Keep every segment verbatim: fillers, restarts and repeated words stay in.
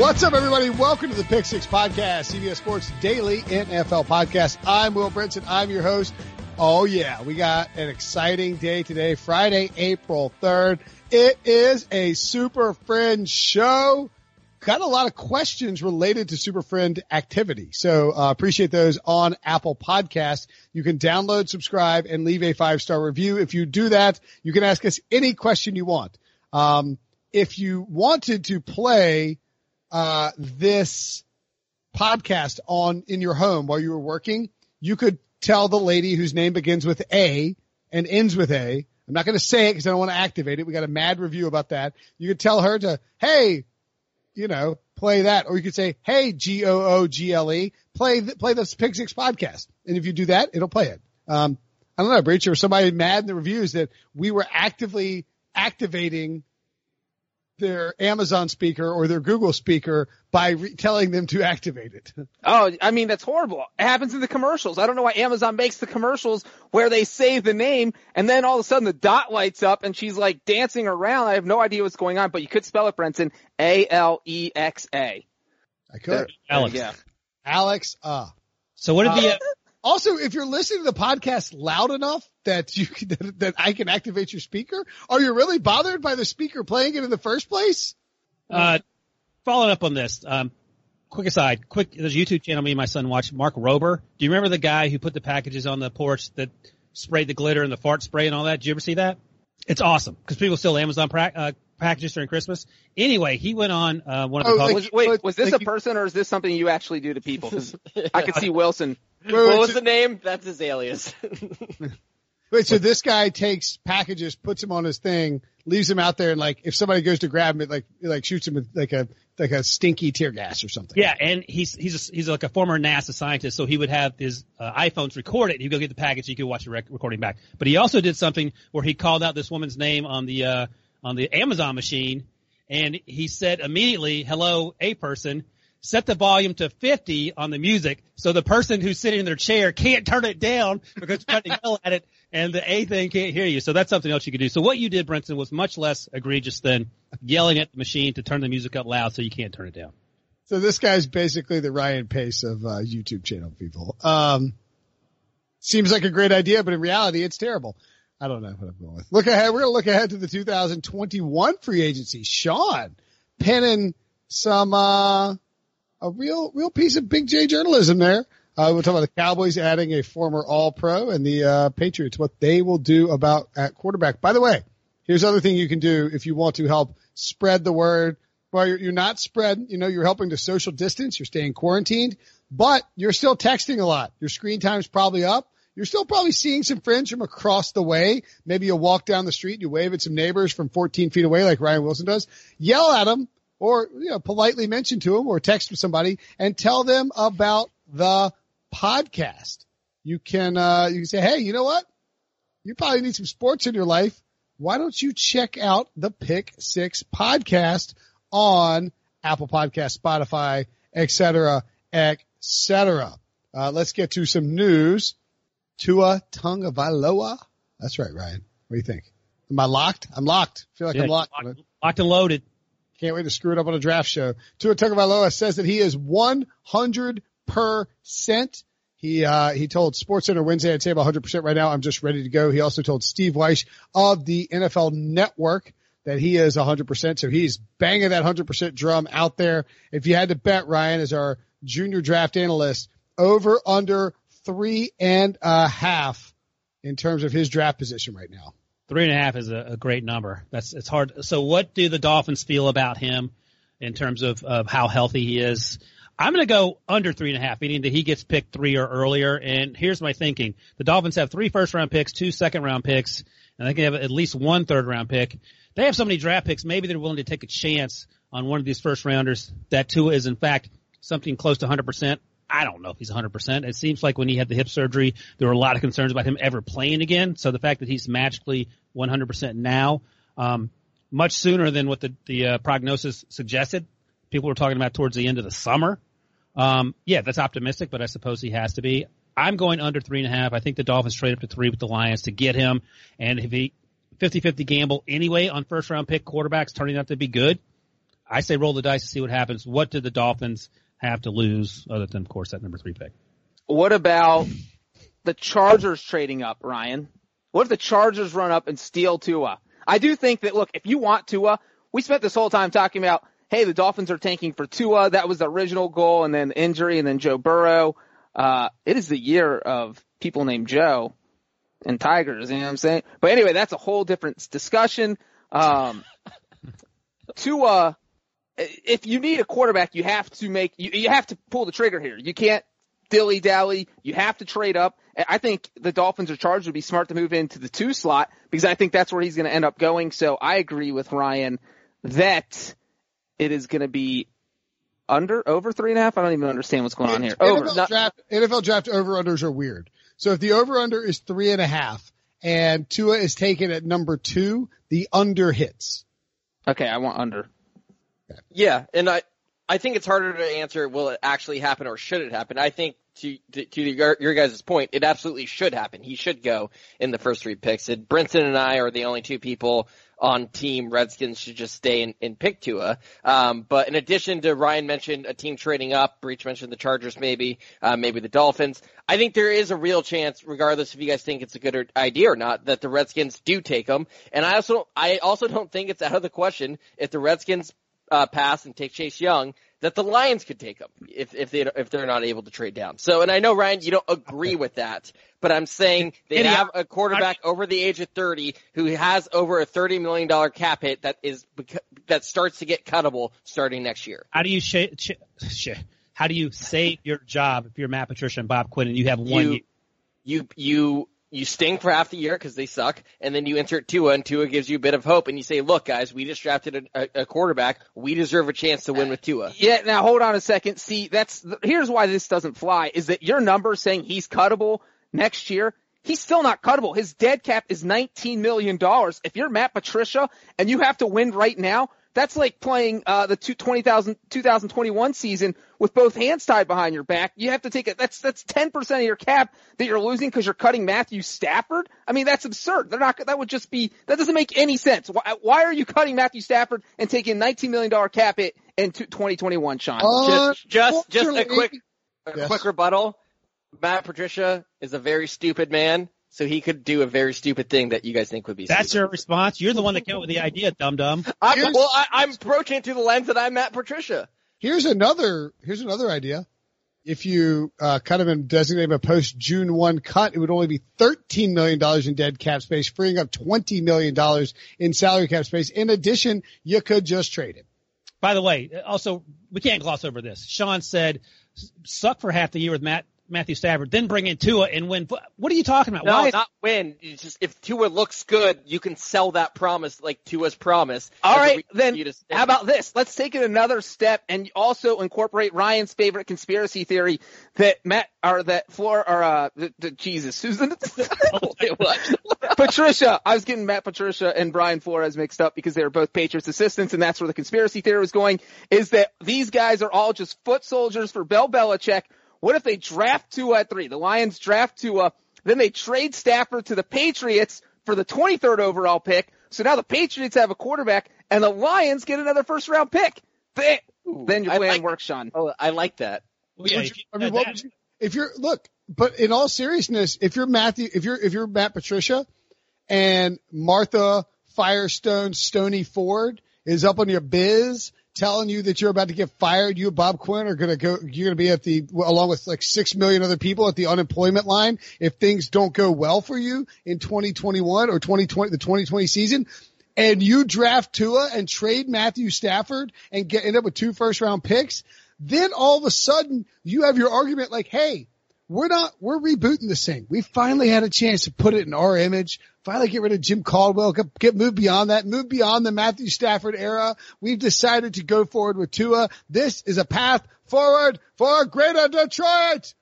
What's up, everybody? Welcome to the Pick Six Podcast, C B S Sports Daily N F L Podcast. I'm Will Brinson. I'm your host. Oh, yeah. We got an exciting day today, Friday, April third. It is a Super Friend show. Got a lot of questions related to Super Friend activity, so uh, appreciate those on Apple Podcasts. You can download, subscribe, and leave a five-star review. If you do that, you can ask us any question you want. Um, if you wanted to play uh this podcast on in your home while you were working, you could tell the lady whose name begins with A and ends with A. I'm not going to say it because I don't want to activate it. We got a mad review about that. You could tell her to, hey, you know, play that. Or you could say, hey, G O O G L E, play, th- play this Pick Six podcast. And if you do that, it'll play it. Um, I don't know, Breach, or somebody mad in the reviews that we were actively activating their Amazon speaker or their Google speaker by re- telling them to activate it. Oh, I mean, that's horrible. It happens in the commercials. I don't know why Amazon makes the commercials where they say the name and then all of a sudden the dot lights up and she's like dancing around. I have no idea what's going on, but you could spell it, Brenton, A L E X A. I could. There, Alex. There Alex. Uh. So what did uh, the... Uh, Also, if you're listening to the podcast loud enough that you can, that I can activate your speaker, are you really bothered by the speaker playing it in the first place? Uh, following up on this, um, quick aside, quick, there's a YouTube channel me and my son watch, Mark Rober. Do you remember the guy who put the packages on the porch that sprayed the glitter and the fart spray and all that? Did you ever see that? It's awesome because people steal Amazon pra- uh, packages during Christmas. Anyway, he went on uh, one of the oh, public- was, Wait, was this like a person or is this something you actually do to people? I could see Wilson. Wait, what wait, was so, the name? That's his alias. Wait, so this guy takes packages, puts them on his thing, leaves them out there, and like if somebody goes to grab him, it like it like shoots him with like a like a stinky tear gas or something. Yeah, and he's he's a, he's like a former NASA scientist, so he would have his uh, iPhones record it. And he'd go get the package, he could watch the rec- recording back. But he also did something where he called out this woman's name on the uh, on the Amazon machine, and he said immediately, "Hello, a person." Set the volume to fifty on the music so the person who's sitting in their chair can't turn it down because you're trying to yell at it and the A thing can't hear you. So that's something else you could do. So what you did, Brenton, was much less egregious than yelling at the machine to turn the music up loud so you can't turn it down. So this guy's basically the Ryan Pace of uh, YouTube channel people. Um, seems like a great idea, but in reality, it's terrible. I don't know what I'm going with. Look ahead. We're going to look ahead to the two thousand twenty-one free agency. Sean penning some uh, – A real, real piece of Big J journalism there. Uh, we'll talk about the Cowboys adding a former All-Pro and the, uh, Patriots, what they will do about at quarterback. By the way, here's another thing you can do if you want to help spread the word. Well, you're, you're not spread, you know, you're helping to social distance. You're staying quarantined, but you're still texting a lot. Your screen time's probably up. You're still probably seeing some friends from across the way. Maybe you'll walk down the street and you wave at some neighbors from fourteen feet away like Ryan Wilson does. Yell at them. Or, you know, politely mention to them or text somebody and tell them about the podcast. You can, uh, you can say, hey, you know what? You probably need some sports in your life. Why don't you check out the Pick Six podcast on Apple Podcasts, Spotify, et cetera, et cetera. Uh, let's get to some news. Tua Tagovailoa. That's right, Ryan. What do you think? Am I locked? I'm locked. I feel like yeah, I'm locked. locked. Locked and loaded. Can't wait to screw it up on a draft show. Tua Tagovailoa says that he is one hundred percent. He, uh, he told SportsCenter Wednesday, I'd say about one hundred percent right now. I'm just ready to go. He also told Steve Weish of the N F L Network that he is one hundred percent. So he's banging that one hundred percent drum out there. If you had to bet, Ryan, as our junior draft analyst, over under three and a half in terms of his draft position right now. Three and a half is a, a great number. That's it's hard. So what do the Dolphins feel about him in terms of, of how healthy he is? I'm going to go under three and a half, meaning that he gets picked three or earlier. And here's my thinking. The Dolphins have three first-round picks, two second-round picks, and they can have at least one third-round pick. They have so many draft picks, maybe they're willing to take a chance on one of these first-rounders that Tua is, in fact, something close to one hundred percent. I don't know if he's one hundred percent. It seems like when he had the hip surgery, there were a lot of concerns about him ever playing again. So the fact that he's magically one hundred percent now, um, much sooner than what the, the uh, prognosis suggested, people were talking about towards the end of the summer. Um, yeah, that's optimistic, but I suppose he has to be. I'm going under three and a half. I think the Dolphins trade up to three with the Lions to get him. And if he fifty-fifty gamble anyway on first-round pick quarterbacks turning out to be good, I say roll the dice to see what happens. What do the Dolphins have to lose, other than, of course, that number three pick? What about the Chargers trading up, Ryan? What if the Chargers run up and steal Tua? I do think that, look, if you want Tua, we spent this whole time talking about, hey, the Dolphins are tanking for Tua. That was the original goal, and then the injury, and then Joe Burrow. Uh, it is the year of people named Joe and Tigers, you know what I'm saying? But anyway, that's a whole different discussion. Um, Tua... If you need a quarterback, you have to make you, you have to pull the trigger here. You can't dilly dally. You have to trade up. I think the Dolphins or Chargers would be smart to move into the two slot because I think that's where he's going to end up going. So I agree with Ryan that it is going to be under over three and a half. I don't even understand what's going on here. Over. N F L draft, N F L draft over unders are weird. So if the over under is three and a half and Tua is taken at number two, the under hits. Okay, I want under. Yeah, and I, I think it's harder to answer, will it actually happen or should it happen? I think, to to, to your, your guys' point, it absolutely should happen. He should go in the first three picks. And Brinson and I are the only two people on Team Redskins should just stay and, and pick Tua. Um, but in addition to Ryan mentioned a team trading up, Breach mentioned the Chargers maybe, uh, maybe the Dolphins. I think there is a real chance, regardless if you guys think it's a good idea or not, that the Redskins do take him. And I also, I also don't think it's out of the question if the Redskins Uh, pass and take Chase Young, that the Lions could take him if if they if they're not able to trade down. So, and I know Ryan, you don't agree with that, but I'm saying they have a quarterback over the age of thirty who has over a thirty million dollar cap hit that is that starts to get cuttable starting next year. How do you sh- sh- how do you save your job if you're Matt Patricia and Bob Quinn and you have one you, year? You you. You stink for half the year because they suck, and then you insert Tua, and Tua gives you a bit of hope, and you say, look, guys, we just drafted a, a, a quarterback. We deserve a chance to win with Tua. Yeah, now hold on a second. See, that's here's why this doesn't fly, is that your number saying he's cuttable next year, he's still not cuttable. His dead cap is nineteen million dollars. If you're Matt Patricia and you have to win right now, that's like playing uh, the two thousand twenty-one season with both hands tied behind your back. You have to take it. That's that's ten percent of your cap that you're losing because you're cutting Matthew Stafford. I mean, that's absurd. They're not. That would just be. That doesn't make any sense. Why, why are you cutting Matthew Stafford and taking nineteen million dollar cap hit in twenty twenty-one, Sean? Uh, just just just a quick a yes. quick rebuttal. Matt Patricia is a very stupid man. So he could do a very stupid thing that you guys think would be stupid. That's your response? You're the one that came up with the idea, dum-dum. I'm, well, I, I'm approaching it through the lens that I'm Matt Patricia. Here's another Here's another idea. If you uh, cut him and designate him a post-June first cut, it would only be thirteen million dollars in dead cap space, freeing up twenty million dollars in salary cap space. In addition, you could just trade him. By the way, also, we can't gloss over this. Sean said, suck for half the year with Matt. Matthew Stafford, then bring in Tua and win. What are you talking about? No, Why? not win. It's just if Tua looks good, you can sell that promise like Tua's promise. All right, then how about this? Let's take it another step and also incorporate Ryan's favorite conspiracy theory that Matt or that Flora or uh the, the, Jesus, who's the Patricia. I was getting Matt Patricia and Brian Flores mixed up because they were both Patriots assistants, and that's where the conspiracy theory was going. Is that these guys are all just foot soldiers for Bill Belichick? What if they draft Tua at three? The Lions draft Tua, then they trade Stafford to the Patriots for the twenty-third overall pick. So now the Patriots have a quarterback, and the Lions get another first-round pick. They, Ooh, then your plan like, works, Sean. Oh, I like that. Well, yeah, you, I mean, what would you, if you're look, but in all seriousness, if you're Matthew, if you're if you're Matt Patricia, and Martha Firestone Stoney Ford is up on your biz telling you that you're about to get fired, you and Bob Quinn are gonna go. You're gonna be at the along with like six million other people at the unemployment line if things don't go well for you in twenty twenty-one or twenty twenty, the twenty twenty season. And you draft Tua and trade Matthew Stafford and get end up with two first round picks, then all of a sudden you have your argument like, hey, we're not we're rebooting this thing. We finally had a chance to put it in our image, finally get rid of Jim Caldwell, get, get move beyond that, move beyond the Matthew Stafford era. We've decided to go forward with Tua. This is a path forward for our greater Detroit.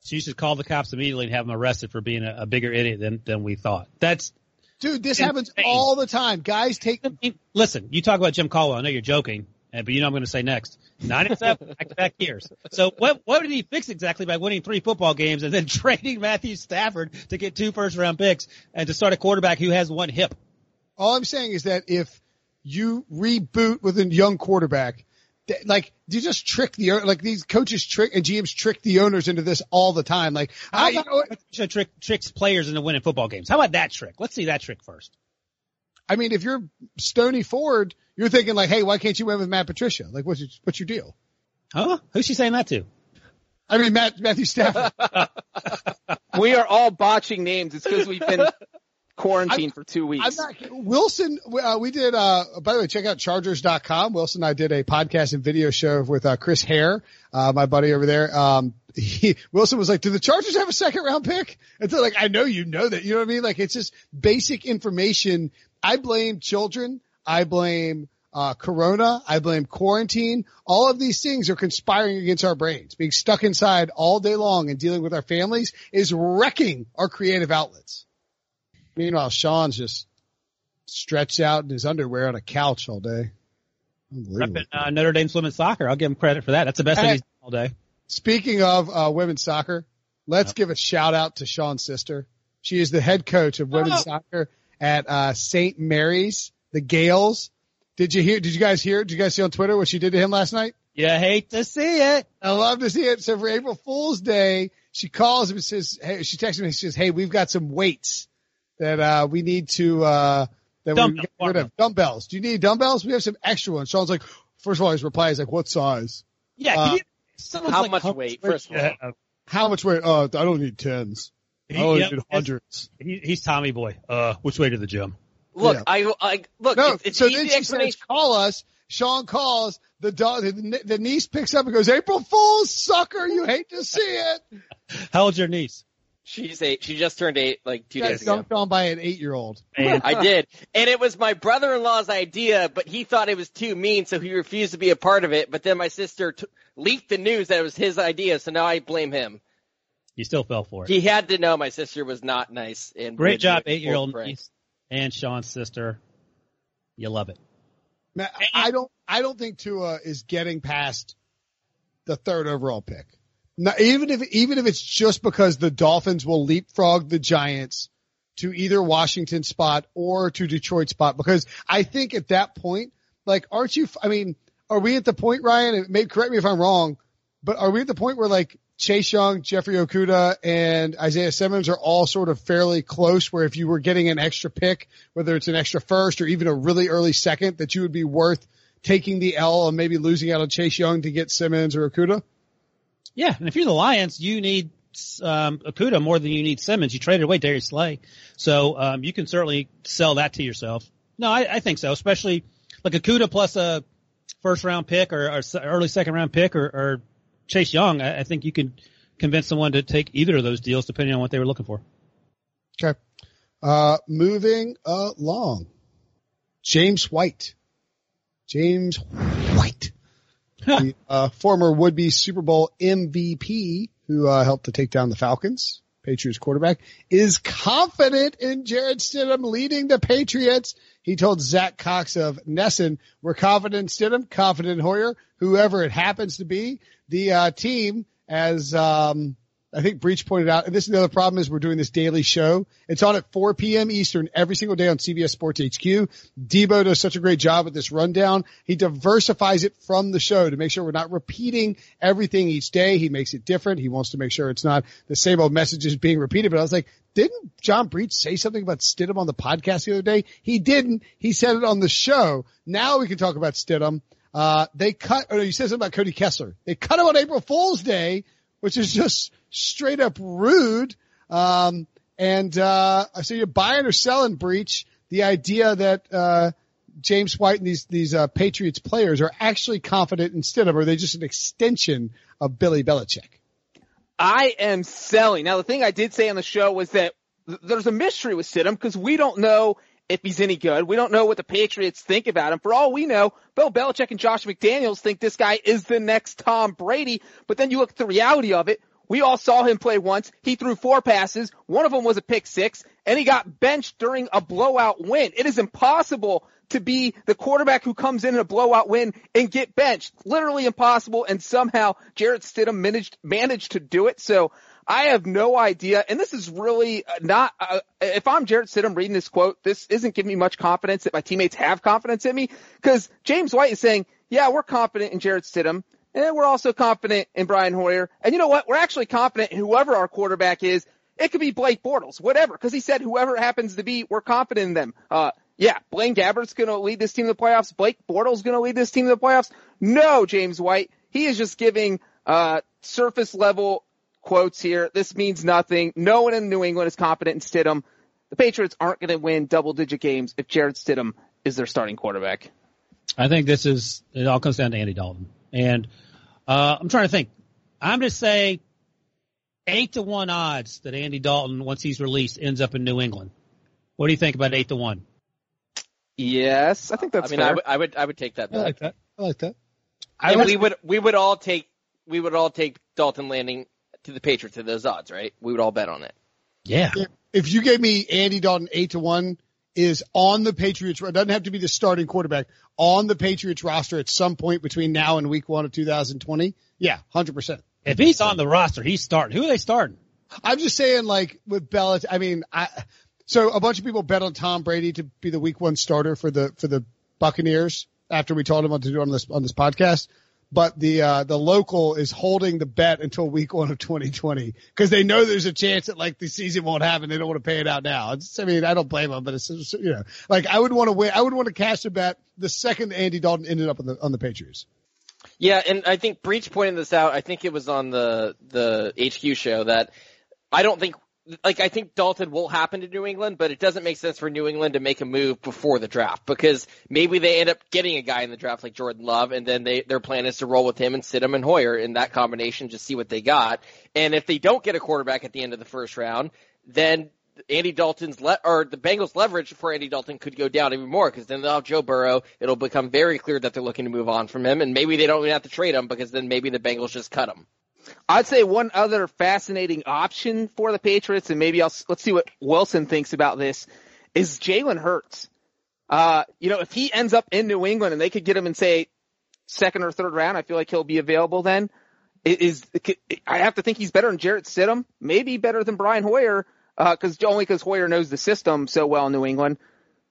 So you should call the cops immediately and have them arrested for being a, a bigger idiot than, than we thought. That's Dude, this insane. Happens all the time. Guys take – Listen, you talk about Jim Caldwell. I know you're joking, but you know I'm going to say next. ninety-seven back-to-back years. So what what did he fix exactly by winning three football games and then trading Matthew Stafford to get two first-round picks and to start a quarterback who has one hip? All I'm saying is that if you reboot with a young quarterback, like you just trick the – like these coaches trick and G Ms trick the owners into this all the time. Like I you know what? Trick, tricks players into winning football games. How about that trick? Let's see that trick first. I mean, if you're Stoney Ford, you're thinking like, hey, why can't you win with Matt Patricia? Like, what's your, what's your deal? Huh? Who's she saying that to? I mean, Matt, Matthew Stafford. We are all botching names. It's because we've been quarantined I'm, for two weeks. I'm not, Wilson, uh, we did, uh, by the way, check out Chargers dot com. Wilson and I did a podcast and video show with uh, Chris Hare, uh, my buddy over there. Um, He, Wilson was like, do the Chargers have a second round pick? And so like, I know you know that, you know what I mean? Like, it's just basic information. I blame children. I blame, uh, Corona. I blame quarantine. All of these things are conspiring against our brains. Being stuck inside all day long and dealing with our families is wrecking our creative outlets. Meanwhile, Sean's just stretched out in his underwear on a couch all day. Unbelievable. Repping, uh, Notre Dame's women's soccer. I'll give him credit for that. That's the best and, thing he's done all day. Speaking of uh, women's soccer, let's oh. give a shout-out to Sean's sister. She is the head coach of women's oh. soccer at uh, Saint Mary's, the Gales. Did you hear? Did you guys hear? Did you guys see on Twitter what she did to him last night? You hate to see it. I love to see it. So for April Fool's Day, she calls him and says, hey, she texts me and she says, hey, we've got some weights that uh, we need to uh, that Dumbbell. we get rid of. Dumbbells. Do you need dumbbells? We have some extra ones. Sean's like, first of all, his reply is like, what size? Yeah, uh, can you- Someone's how like, much how weight? First of all, how much weight? Uh, I don't need tens. He, I only yep, need hundreds. He, he's Tommy Boy. Uh, which way to the gym? Look, yeah. I, I look. No, it's, it's so then she says, "Call us." Sean calls. The, the the niece picks up and goes, "April Fool's, sucker! You hate to see it." How old's your niece? She's eight. She just turned eight, like two you days ago. Dumped on by an eight-year-old. Man. I did, and it was my brother-in-law's idea, but he thought it was too mean, so he refused to be a part of it. But then my sister t- leaked the news that it was his idea, so now I blame him. You still fell for it. He had to know my sister was not nice. And great job, eight-year-old niece and Sean's sister. You love it. Now, I don't. I don't think Tua is getting past the third overall pick. Now, even if, even if it's just because the Dolphins will leapfrog the Giants to either Washington spot or to Detroit spot, because I think at that point, like, aren't you, I mean, are we at the point, Ryan, and maybe correct me if I'm wrong, but are we at the point where like Chase Young, Jeffrey Okuda and Isaiah Simmons are all sort of fairly close where if you were getting an extra pick, whether it's an extra first or even a really early second, that you would be worth taking the L and maybe losing out on Chase Young to get Simmons or Okuda? Yeah, and if you're the Lions, you need um, Okuda more than you need Simmons. You traded away Darius Slay, so um, you can certainly sell that to yourself. No, I, I think so, especially like Okuda plus a first-round pick or, or early second-round pick or, or Chase Young. I, I think you can convince someone to take either of those deals depending on what they were looking for. Okay. Uh, moving along, James White. James White. The uh, former would-be Super Bowl M V P who uh, helped to take down the Falcons, Patriots quarterback, is confident in Jared Stidham leading the Patriots. He told Zach Cox of Nesson, we're confident in Stidham, confident in Hoyer, whoever it happens to be. The uh, team, as um, I think Breach pointed out, and this is the other problem, is we're doing this daily show. It's on at four p.m. Eastern every single day on C B S Sports H Q. Debo does such a great job with this rundown. He diversifies it from the show to make sure we're not repeating everything each day. He makes it different. He wants to make sure it's not the same old messages being repeated. But I was like, didn't John Breach say something about Stidham on the podcast the other day? He didn't. He said it on the show. Now we can talk about Stidham. Uh, they cut, oh no, you said something about Cody Kessler. They cut him on April Fool's Day, which is just straight up rude. Um, and, uh, so you're buying or selling, Breach, the idea that, uh, James White and these, these, uh, Patriots players are actually confident in Stidham, or are they just an extension of Billy Belichick? I am selling. Now, the thing I did say on the show was that th- there's a mystery with Stidham because we don't know if he's any good. We don't know what the Patriots think about him. For all we know, Bill Belichick and Josh McDaniels think this guy is the next Tom Brady. But then you look at the reality of it. We all saw him play once. He threw four passes. One of them was a pick six, and he got benched during a blowout win. It is impossible to be the quarterback who comes in in a blowout win and get benched. Literally impossible, and somehow Jarrett Stidham managed, managed to do it. So I have no idea, and this is really not uh, – if I'm Jarrett Stidham reading this quote, this isn't giving me much confidence that my teammates have confidence in me, because James White is saying, yeah, we're confident in Jarrett Stidham, and we're also confident in Brian Hoyer, and you know what? We're actually confident in whoever our quarterback is. It could be Blake Bortles, whatever, because he said whoever happens to be, we're confident in them. Uh Yeah, Blaine Gabbert's going to lead this team to the playoffs. Blake Bortles going to lead this team to the playoffs. No, James White. He is just giving uh surface-level quotes here. This means nothing. No one in New England is confident in Stidham. The Patriots aren't going to win double-digit games if Jarrett Stidham is their starting quarterback. I think this is – it all comes down to Andy Dalton. And uh I'm trying to think. I'm going to say eight to one odds that Andy Dalton, once he's released, ends up in New England. What do you think about eight to one? Yes, I think that's. I mean, fair. I would, I would, I would take that back. I like that. I like that. I and would, we would, we would all take, we would all take Dalton landing to the Patriots at those odds, right? We would all bet on it. Yeah. If you gave me Andy Dalton eight to one is on the Patriots, it doesn't have to be the starting quarterback on the Patriots roster at some point between now and Week One of two thousand twenty. Yeah, hundred percent. If he's on the roster, he's starting. Who are they starting? I'm just saying, like with Belichick. I mean, I. So a bunch of people bet on Tom Brady to be the week one starter for the, for the Buccaneers after we told him what to do on this, on this podcast. But the, uh, the local is holding the bet until week one of twenty twenty because they know there's a chance that like the season won't happen. They don't want to pay it out now. It's, I mean, I don't blame them, but it's, you know, like I would want to win. I would want to cash the bet the second Andy Dalton ended up on the, on the Patriots. Yeah. And I think Breach pointed this out. I think it was on the, the H Q show that I don't think, Like, I think Dalton will happen to New England, but it doesn't make sense for New England to make a move before the draft because maybe they end up getting a guy in the draft like Jordan Love, and then they, their plan is to roll with him and Stidham and Hoyer in that combination, just see what they got. And if they don't get a quarterback at the end of the first round, then Andy Dalton's le- or the Bengals' leverage for Andy Dalton could go down even more because then they'll have Joe Burrow. It'll become very clear that they're looking to move on from him, and maybe they don't even have to trade him because then maybe the Bengals just cut him. I'd say one other fascinating option for the Patriots, and maybe I'll, let's see what Wilson thinks about this, is Jalen Hurts. Uh, you know, if he ends up in New England and they could get him in, say, second or third round, I feel like he'll be available then. It is, it, it, I have to think he's better than Jarrett Stidham, maybe better than Brian Hoyer, uh, cause, only because Hoyer knows the system so well in New England.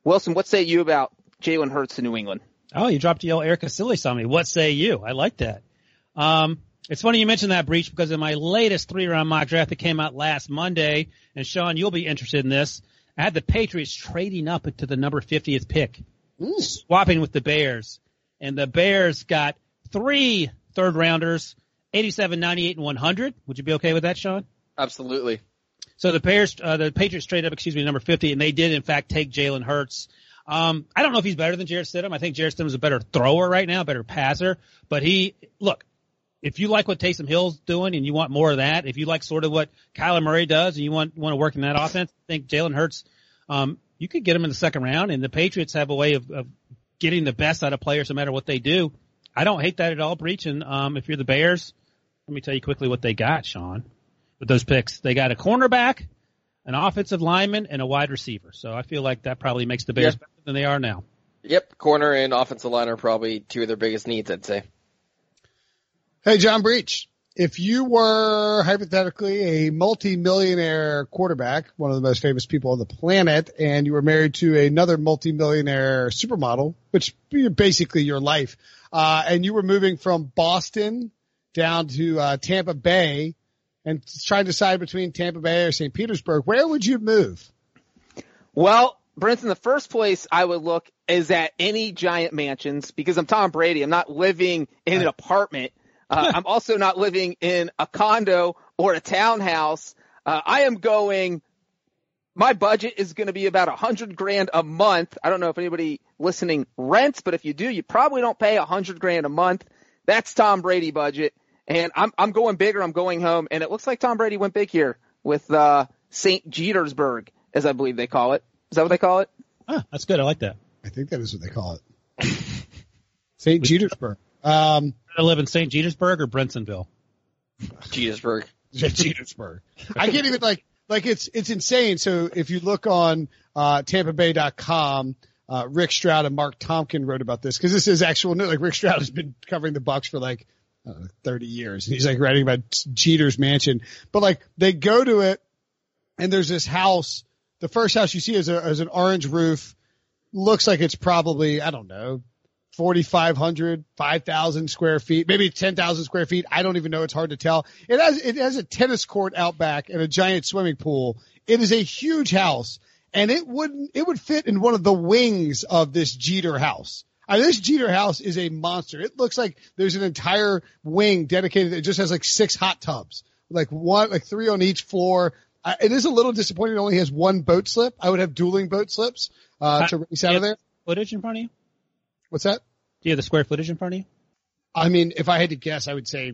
Wilson, what say you about Jalen Hurts in New England? Oh, you dropped the old Eric Casillas on me. What say you? I like that. Um, It's funny you mentioned that, Breach, because in my latest three-round mock draft that came out last Monday, and, Sean, you'll be interested in this, I had the Patriots trading up to the number fiftieth pick, Ooh. swapping with the Bears. And the Bears got three third-rounders, eighty-seven, ninety-eight, and one hundred. Would you be okay with that, Sean? Absolutely. So the Bears, uh, the Patriots traded up, excuse me, to number fifty, and they did, in fact, take Jalen Hurts. Um, I don't know if he's better than Jarrett Stidham. I think Jarrett Stidham is a better thrower right now, better passer. But he – look – if you like what Taysom Hill's doing and you want more of that, if you like sort of what Kyler Murray does and you want want to work in that offense, I think Jalen Hurts, um, you could get him in the second round, and the Patriots have a way of, of getting the best out of players no matter what they do. I don't hate that at all, Breach. And um, if you're the Bears, let me tell you quickly what they got, Sean, with those picks. They got a cornerback, an offensive lineman, and a wide receiver. So I feel like that probably makes the Bears yep. better than they are now. Yep, corner and offensive line are probably two of their biggest needs, I'd say. Hey, John Breach, If you were hypothetically a multimillionaire quarterback, one of the most famous people on the planet, and you were married to another multimillionaire supermodel, which is basically your life, uh, and you were moving from Boston down to uh, Tampa Bay and trying to decide between Tampa Bay or Saint Petersburg, where would you move? Well, Brinson, the first place I would look is at any giant mansions because I'm Tom Brady. I'm not living in an apartment. Uh, I'm also not living in a condo or a townhouse. Uh, I am going, my budget is going to be about a hundred grand a month. I don't know if anybody listening rents, but if you do, you probably don't pay a hundred grand a month. That's Tom Brady budget. And I'm, I'm going bigger. I'm going home. And it looks like Tom Brady went big here with, uh, Saint Petersburg, as I believe they call it. Is that what they call it? Ah, that's good. I like that. I think that is what they call it. Saint Petersburg. Um, I live in Saint Petersburg or Brentsonville? Petersburg. Petersburg. I can't even like, like it's, it's insane. So if you look on, uh, Tampa Bay dot com, uh, Rick Stroud and Mark Tomkin wrote about this because this is actual news. Like Rick Stroud has been covering the Bucs for like uh, thirty years. And he's like writing about Jeter's mansion, but like they go to it and there's this house. The first house you see is a, is an orange roof. Looks like it's probably, I don't know, forty-five hundred, five thousand square feet, maybe ten thousand square feet. I don't even know. It's hard to tell. It has, it has a tennis court out back and a giant swimming pool. It is a huge house and it wouldn't, it would fit in one of the wings of this Jeter house. I mean, this Jeter house is a monster. It looks like there's an entire wing dedicated. It just has like six hot tubs, like one, like three on each floor. I, it is a little disappointing. It only has one boat slip. I would have dueling boat slips, uh, to race out of there. Footage in front of you. What's that? Do you have the square footage in front of you? I mean, if I had to guess, I would say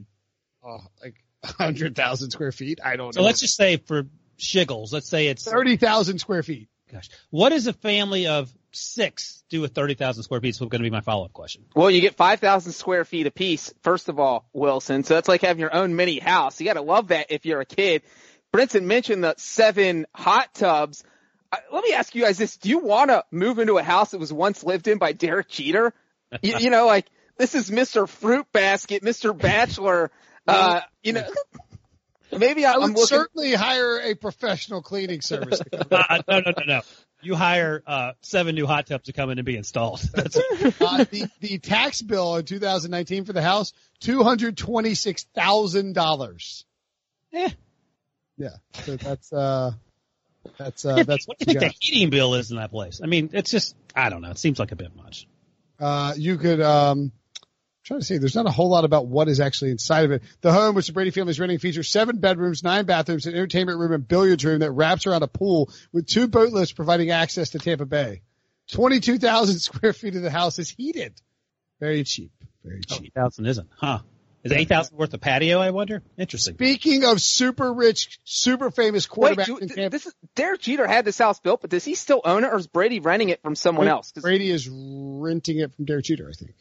oh, like one hundred thousand square feet. I don't know. So let's just say for shiggles, let's say it's thirty thousand square feet. Gosh. What does a family of six do with thirty thousand square feet? So it's going to be my follow-up question. Well, you get five thousand square feet apiece, first of all, Wilson. So that's like having your own mini house. You got to love that if you're a kid. Brinson mentioned the seven hot tubs. Let me ask you guys this. Do you want to move into a house that was once lived in by Derek Jeter? You, you know, like, this is Mister Fruit Basket, Mister Bachelor. Uh, you know, maybe I'm I would looking... certainly hire a professional cleaning service. To come uh, no, no, no, no. You hire uh, seven new hot tubs to come in and be installed. That's uh, the, the tax bill in two thousand nineteen for the house, two hundred twenty-six thousand dollars. Eh. Yeah. So that's, uh, That's, uh, that's what do you think got. The heating bill is in that place? I mean, it's just, I don't know. It seems like a bit much. Uh, you could, um, I'm trying to see, there's not a whole lot about what is actually inside of it. The home, which the Brady family is renting, features seven bedrooms, nine bathrooms, an entertainment room, and billiards room that wraps around a pool with two boat lifts providing access to Tampa Bay. twenty-two thousand square feet of the house is heated. Very cheap. Very cheap. Oh, eight thousand isn't, huh? Is eight thousand worth of patio, I wonder? Interesting. Speaking of super rich, super famous quarterbacks Wait, do, in Tampa. This is, Derek Jeter had this house built, but does he still own it or is Brady renting it from someone Brady, else? Brady is renting it from Derek Jeter, I think.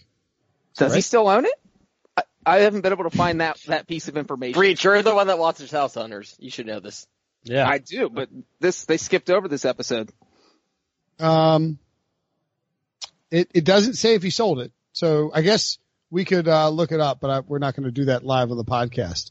Does right? he still own it? I, I haven't been able to find that, that piece of information. Breach, you're the one that watches House Hunters. You should know this. Yeah. I do, but this, they skipped over this episode. Um, it, it doesn't say if he sold it. So I guess, we could uh, look it up, but I, we're not going to do that live on the podcast.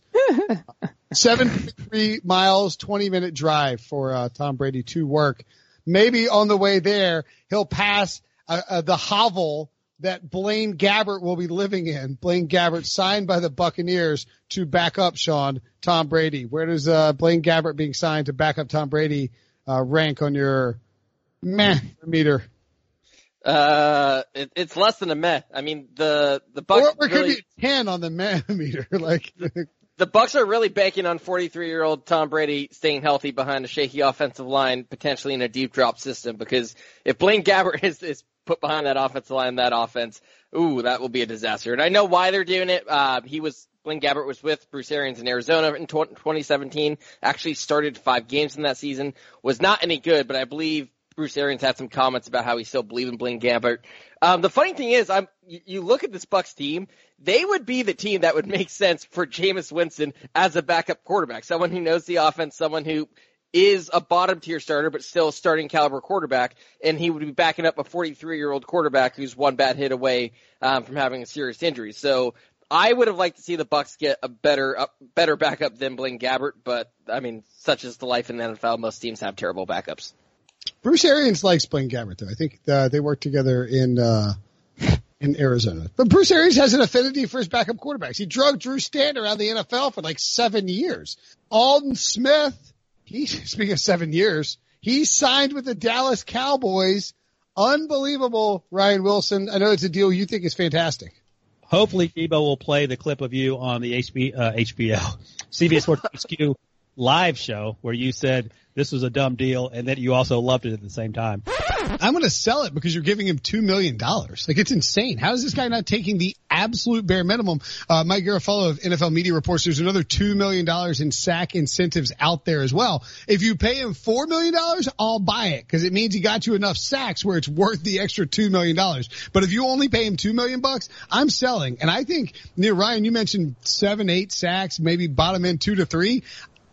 seven point three miles, twenty-minute drive for uh, Tom Brady to work. Maybe on the way there, he'll pass uh, uh, the hovel that Blaine Gabbert will be living in. Blaine Gabbert signed by the Buccaneers to back up, Sean, Tom Brady. Where does uh, Blaine Gabbert being signed to back up Tom Brady uh, rank on your meh meter? Uh, it, it's less than a meh. I mean, the, the Bucks. Or, or it really, could be ten on the meh meter. Like, the Bucks are really banking on forty-three year old Tom Brady staying healthy behind a shaky offensive line, potentially in a deep drop system, because if Blaine Gabbert is, is put behind that offensive line, that offense, ooh, that will be a disaster. And I know why they're doing it. Uh, he was, Blaine Gabbert was with Bruce Arians in Arizona in twenty seventeen, actually started five games in that season, was not any good, but I believe Bruce Arians had some comments about how he still believes in Blaine Gabbert. Um, the funny thing is, I'm, you look at this Bucs team, they would be the team that would make sense for Jameis Winston as a backup quarterback, someone who knows the offense, someone who is a bottom-tier starter but still a starting caliber quarterback, and he would be backing up a forty-three-year-old quarterback who's one bad hit away um, from having a serious injury. So I would have liked to see the Bucs get a better uh, better backup than Blaine Gabbert, but, I mean, such is the life in the N F L. Most teams have terrible backups. Bruce Arians likes Blaine Gabbert, though. I think uh, they work together in uh, in Arizona. But Bruce Arians has an affinity for his backup quarterbacks. He drug Drew Stanton around the N F L for like seven years. Aldon Smith, he, speaking of seven years, he signed with the Dallas Cowboys. Unbelievable, Ryan Wilson. I know it's a deal you think is fantastic. Hopefully, Debo will play the clip of you on the H B, uh, H B O, C B S Sports H Q live show where you said this was a dumb deal and that you also loved it at the same time. I'm going to sell it because you're giving him two million dollars. Like, it's insane. How is this guy not taking the absolute bare minimum? Uh, Mike Garafolo of N F L Media reports there's another two million dollars in S A C incentives out there as well. If you pay him four million dollars, I'll buy it because it means he got you enough sacks where it's worth the extra two million dollars. But if you only pay him two million dollars, I'm selling. And I think, you know, Ryan, you mentioned seven, eight sacks, maybe bottom end two to three.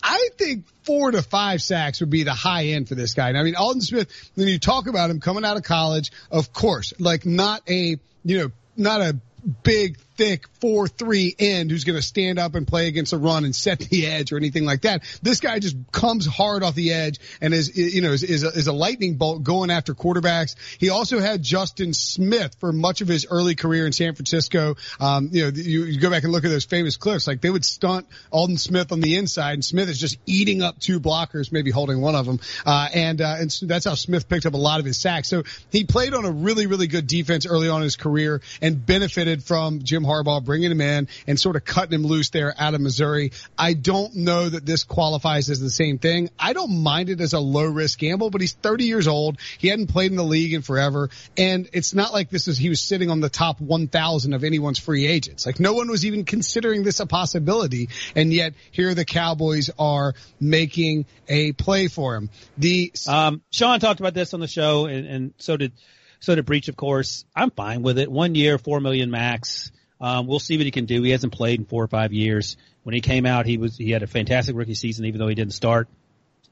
I think four to five sacks would be the high end for this guy. And I mean, Aldon Smith, when you talk about him coming out of college, of course, like not a, you know, not a big, thick four three end who's going to stand up and play against a run and set the edge or anything like that. This guy just comes hard off the edge and is, you know, is, is, a, is a lightning bolt going after quarterbacks. He also had Justin Smith for much of his early career in San Francisco. Um, you know, you, you go back and look at those famous clips. Like they would stunt Aldon Smith on the inside, and Smith is just eating up two blockers, maybe holding one of them. Uh, and, uh, and so that's how Smith picked up a lot of his sacks. So he played on a really, really good defense early on in his career and benefited from Jim Harbaugh bringing him in and sort of cutting him loose there out of Missouri. I don't know that this qualifies as the same thing. I don't mind it as a low-risk gamble, but he's thirty years old. He hadn't played in the league in forever, and it's not like this is he was sitting on the top one thousand of anyone's free agents. Like, no one was even considering this a possibility, and yet here the Cowboys are making a play for him. The um, Sean talked about this on the show, and, and so did so did Breach, of course. I'm fine with it. One year, four million dollars max. Um, we'll see what he can do. He hasn't played in four or five years. When he came out, he was, he had a fantastic rookie season, even though he didn't start.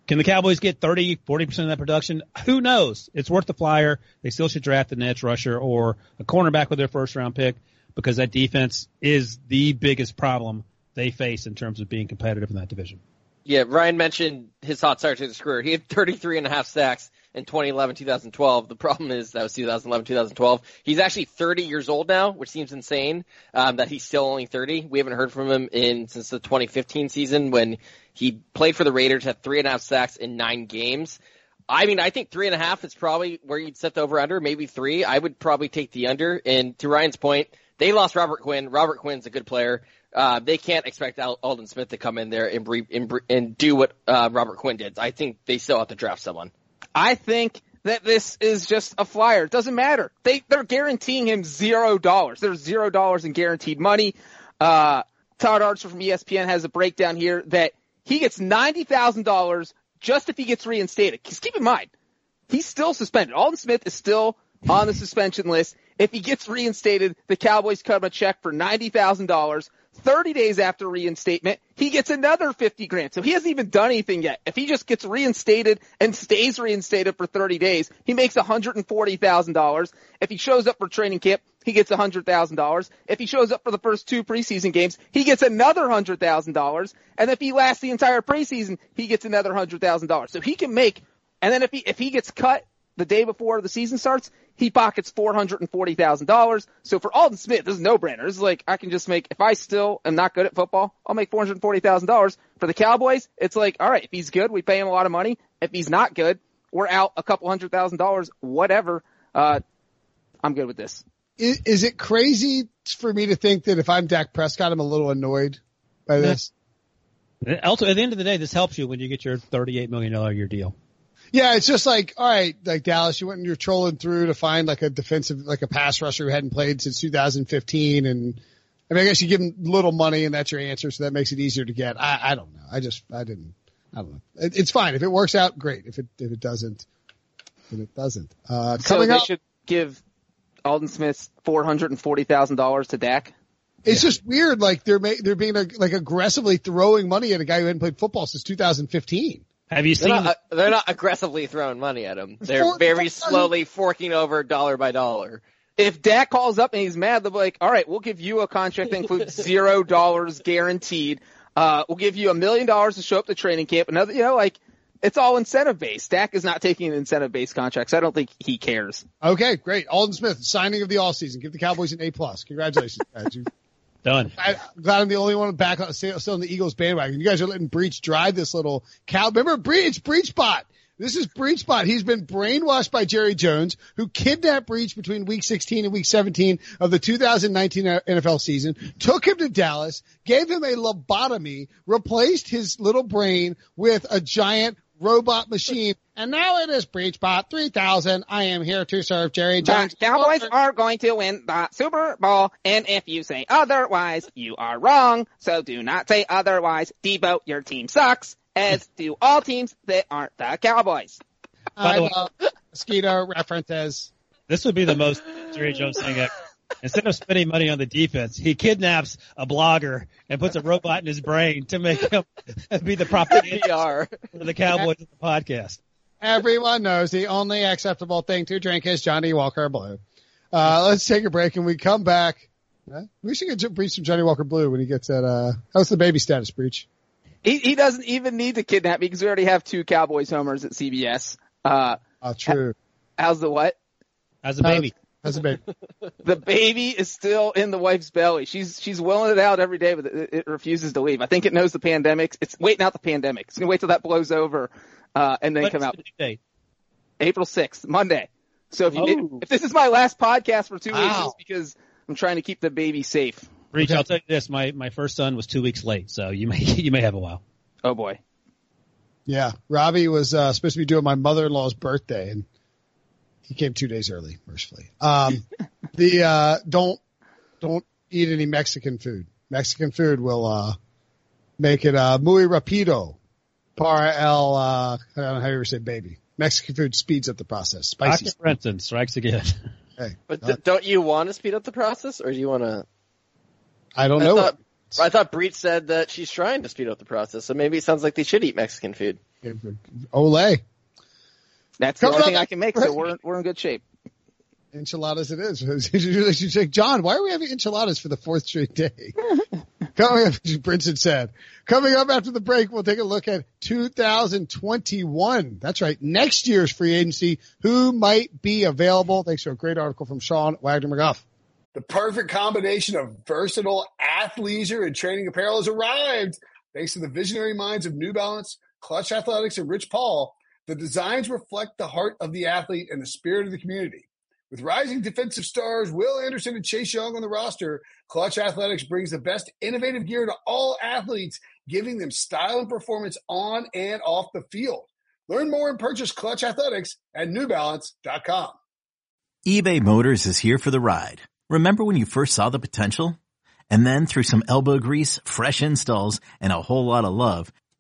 Can the Cowboys get thirty, forty percent of that production? Who knows? It's worth the flyer. They still should draft an edge rusher or a cornerback with their first round pick because that defense is the biggest problem they face in terms of being competitive in that division. Yeah. Ryan mentioned his hot start to his career. He had thirty-three and a half sacks in twenty eleven, twenty twelve. The problem is that was two thousand eleven, two thousand twelve. He's actually thirty years old now, which seems insane, um, that he's still only thirty. We haven't heard from him in since the twenty fifteen season when he played for the Raiders, had three and a half sacks in nine games. I mean, I think three and a half is probably where you'd set the over under, maybe three. I would probably take the under. And to Ryan's point, they lost Robert Quinn. Robert Quinn's a good player. Uh, they can't expect Al- Aldon Smith to come in there and, bre- and, bre- and do what uh, Robert Quinn did. I think they still have to draft someone. I think that this is just a flyer. It doesn't matter. They, they're guaranteeing him zero dollars. There's zero dollars in guaranteed money. Uh, Todd Archer from E S P N has a breakdown here that he gets ninety thousand dollars just if he gets reinstated. Because keep in mind, he's still suspended. Aldon Smith is still on the suspension list. If he gets reinstated, the Cowboys cut him a check for ninety thousand dollars. thirty days after reinstatement, he gets another fifty grand. So he hasn't even done anything yet. If he just gets reinstated and stays reinstated for thirty days, he makes one hundred forty thousand dollars. If he shows up for training camp, he gets one hundred thousand dollars. If he shows up for the first two preseason games, he gets another one hundred thousand dollars. And if he lasts the entire preseason, he gets another one hundred thousand dollars. So he can make, and then if he, if he gets cut the day before the season starts, he pockets four hundred forty thousand dollars. So for Aldon Smith, this is a no-brainer. This is like, I can just make, if I still am not good at football, I'll make four hundred forty thousand dollars. For the Cowboys, it's like, all right, if he's good, we pay him a lot of money. If he's not good, we're out a couple hundred thousand dollars, whatever. Uh, I'm good with this. Is, is it crazy for me to think that if I'm Dak Prescott, I'm a little annoyed by this? Also, at the end of the day, this helps you when you get your thirty-eight million dollars a year deal. Yeah, it's just like, all right, like Dallas, you went and you're trolling through to find like a defensive, like a pass rusher who hadn't played since two thousand fifteen. And I mean, I guess you give him little money and that's your answer. So that makes it easier to get. I, I don't know. I just, I didn't, I don't know. It, it's fine. If it works out, great. If it, if it doesn't, then it doesn't. Uh, so they out, should give Aldon Smith four hundred forty thousand dollars to Dak. It's yeah. just weird. Like they're, they're being like, like aggressively throwing money at a guy who hadn't played football since two thousand fifteen. Have you seen? They're not, they're not aggressively throwing money at him. They're very slowly forking over dollar by dollar. if Dak calls up and he's mad, they'll be like, all right, we'll give you a contract that includes zero dollars guaranteed. Uh, we'll give you a million dollars to show up to training camp. Another, you know, like, it's all incentive based. Dak is not taking an incentive based contract, so I don't think he cares. Okay, great. Aldon Smith, signing of the offseason. Give the Cowboys an A plus. Congratulations, guys. Done. I, I'm glad I'm the only one back on, still in the Eagles bandwagon. You guys are letting Breach drive this little cow. Remember Breach, Breachbot. This is Breachbot. He's been brainwashed by Jerry Jones, who kidnapped Breach between week sixteen and week seventeen of the two thousand nineteen N F L season, took him to Dallas, gave him a lobotomy, replaced his little brain with a giant robot machine, and now it is Breachbot three thousand. I am here to serve Jerry Jones. The Cowboys are going to win the Super Bowl, and if you say otherwise, you are wrong. So do not say otherwise. Debo, your team sucks, as do all teams that aren't the Cowboys. By the way, I love mosquito references. This would be the most Jerry Jones thing ever. Instead of spending money on the defense, he kidnaps a blogger and puts a robot in his brain to make him be the propaganda for the Cowboys in the podcast. Everyone knows the only acceptable thing to drink is Johnny Walker Blue. Uh, let's take a break and we come back. Huh? We should get Breach some Johnny Walker Blue when he gets that. Uh, how's the baby status, Breach? He, he doesn't even need to kidnap me because we already have two Cowboys homers at C B S. Uh, uh true. How's the what? How's the baby? How's That's a baby. The baby is still in the wife's belly. She's she's willing it out every day, but it, it refuses to leave. I think it knows the pandemic. It's waiting out the pandemic. It's going to wait till that blows over uh and then what come out. The April sixth, Monday. So if you oh. didn't, if this is my last podcast for two wow. weeks, it's because I'm trying to keep the baby safe. Reach, I'll tell you this. My, my first son was two weeks late, so you may you may have a while. Oh, boy. Yeah. Robbie was uh, supposed to be doing my mother-in-law's birthday, and he came two days early, mercifully. Um, the, uh, don't, don't eat any Mexican food. Mexican food will, uh, make it, uh, muy rapido para el, uh, I don't know how you ever say baby. Mexican food speeds up the process. Spicy. Renton strikes again. Hey, but uh, th- don't you want to speed up the process or do you want to? I don't I know. Thought, I thought Breach said that she's trying to speed up the process. So maybe it sounds like they should eat Mexican food. Olé. That's the only thing I can make, so we're we're in good shape. Enchiladas it is. John, why are we having enchiladas for the fourth straight day? Coming up, Brinson said. Coming up after the break, we'll take a look at two thousand twenty-one. That's right, next year's free agency. Who might be available? Thanks to a great article from Sean Wagner-McGuff. The perfect combination of versatile athleisure and training apparel has arrived. Thanks to the visionary minds of New Balance, Clutch Athletics, and Rich Paul, the designs reflect the heart of the athlete and the spirit of the community. With rising defensive stars Will Anderson and Chase Young on the roster, Clutch Athletics brings the best innovative gear to all athletes, giving them style and performance on and off the field. Learn more and purchase Clutch Athletics at new balance dot com. eBay Motors is here for the ride. Remember when you first saw the potential? And then through some elbow grease, fresh installs, and a whole lot of love,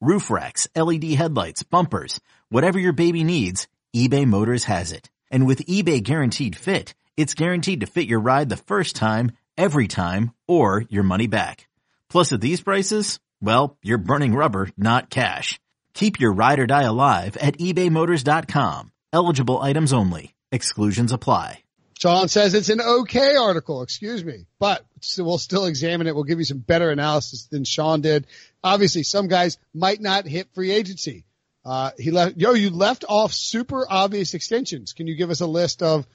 roof racks, L E D headlights, bumpers, whatever your baby needs, eBay Motors has it. And with eBay Guaranteed Fit, it's guaranteed to fit your ride the first time, every time, or your money back. Plus at these prices, well, you're burning rubber, not cash. Keep your ride or die alive at ebay motors dot com. Eligible items only. Exclusions apply. Sean says it's an okay article, excuse me, but we'll still examine it. We'll give you some better analysis than Sean did. Obviously, some guys might not hit free agency. Uh, he left, yo, you left off super obvious extensions. Can you give us a list of?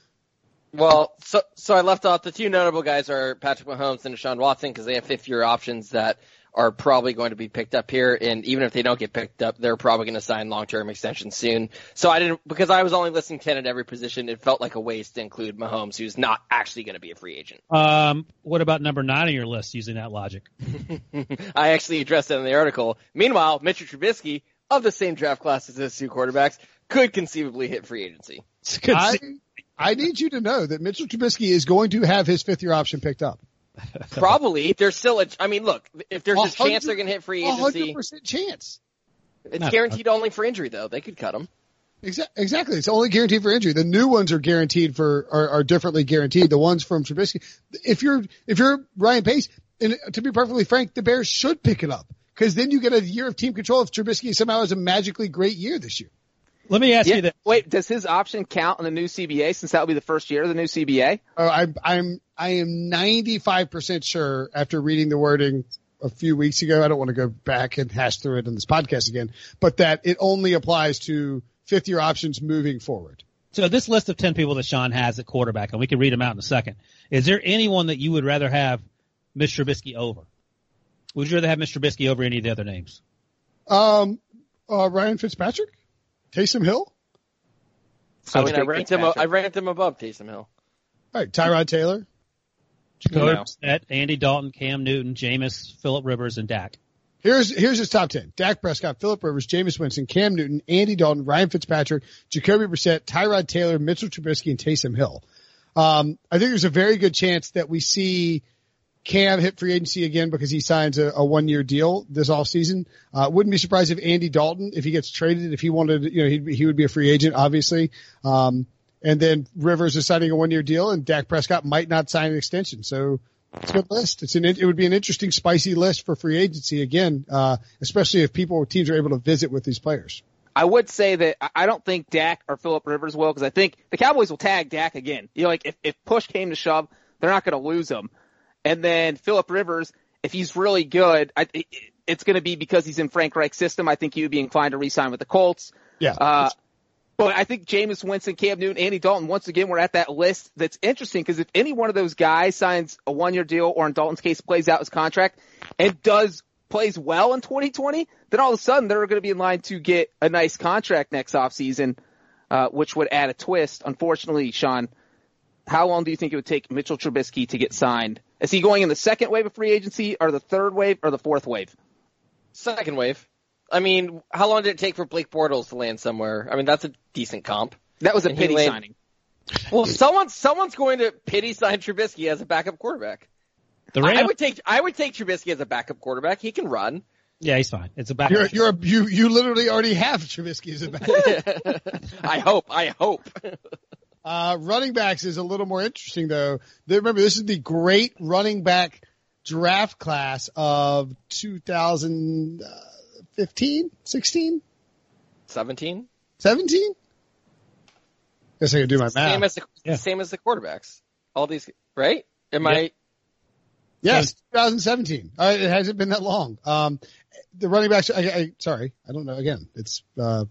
Well, so, so I left off the two notable guys are Patrick Mahomes and Deshaun Watson because they have fifth year options that are probably going to be picked up here. And even if they don't get picked up, they're probably going to sign long-term extensions soon. So I didn't, because I was only listing ten at every position, it felt like a waste to include Mahomes, who's not actually going to be a free agent. Um, what about number nine on your list using that logic? I actually addressed that in the article. Meanwhile, Mitchell Trubisky, of the same draft class as those two quarterbacks, could conceivably hit free agency. I, I need you to know that Mitchell Trubisky is going to have his fifth year option picked up. Probably. There's still a – I mean, look, if there's a chance they're going to hit free agency. one hundred percent chance. It's Not guaranteed a, only for injury, though. They could cut them. Exa- exactly. It's only guaranteed for injury. The new ones are guaranteed for – are are differently guaranteed. The ones from Trubisky. If you're if you're Ryan Pace, and to be perfectly frank, the Bears should pick it up because then you get a year of team control if Trubisky somehow has a magically great year this year. Let me ask yeah. you that. Wait, does his option count on the new C B A since that will be the first year of the new C B A? Uh, I'm, I'm, I am ninety-five percent sure after reading the wording a few weeks ago, I don't want to go back and hash through it in this podcast again, but that it only applies to fifth year options moving forward. So this list of ten people that Sean has at quarterback, and we can read them out in a second. Is there anyone that you would rather have Mister Trubisky over? Would you rather have Mister Trubisky over any of the other names? Um, uh, Ryan Fitzpatrick? Taysom Hill? I mean, I ranked him, I ranked him above Taysom Hill. All right, Tyrod Taylor. Jacoby Brissett, Andy Dalton, Cam Newton, Jameis, Phillip Rivers, and Dak. Here's here's his top ten. Dak Prescott, Phillip Rivers, Jameis Winston, Cam Newton, Andy Dalton, Ryan Fitzpatrick, Jacoby Brissett, Tyrod Taylor, Mitchell Trubisky, and Taysom Hill. Um, I think there's a very good chance that we see Cam hit free agency again because he signs a, a one-year deal this offseason. Uh, wouldn't be surprised if Andy Dalton, if he gets traded, if he wanted, you know, he'd, he would be a free agent, obviously. Um, and then Rivers is signing a one-year deal, and Dak Prescott might not sign an extension. So it's a good list. It's an, it would be an interesting, spicy list for free agency again, uh, especially if people, teams are able to visit with these players. I would say that I don't think Dak or Phillip Rivers will because I think the Cowboys will tag Dak again. You know, like if, if push came to shove, they're not going to lose him. And then Phillip Rivers, if he's really good, I, it, it's going to be because he's in Frank Reich's system. I think he would be inclined to re-sign with the Colts. Yeah. Uh, but I think Jameis Winston, Cam Newton, Andy Dalton, once again, we're at that list that's interesting because if any one of those guys signs a one-year deal or in Dalton's case plays out his contract and does plays well in twenty twenty, then all of a sudden they're going to be in line to get a nice contract next offseason, uh, which would add a twist. Unfortunately, Sean, how long do you think it would take Mitchell Trubisky to get signed? Is he going in the second wave of free agency or the third wave or the fourth wave? Second wave. I mean, how long did it take for Blake Bortles to land somewhere? I mean, that's a decent comp. That was a and pity land- signing. Well, someone, someone's going to pity sign Trubisky as a backup quarterback. The Ram- I would take I would take Trubisky as a backup quarterback. He can run. Yeah, he's fine. It's a backup. You're, you're a, you, you literally already have Trubisky as a backup. I hope. I hope. Uh, running backs is a little more interesting though. Remember, this is the great running back draft class of twenty fifteen, sixteen, seventeen, seventeen Guess I can do my math. Same as the, yeah. same as the quarterbacks. All these, right? Am yeah. I? Yes, twenty seventeen Uh, it hasn't been that long. Um, the running backs, I, I, sorry, I don't know. Again, it's, uh,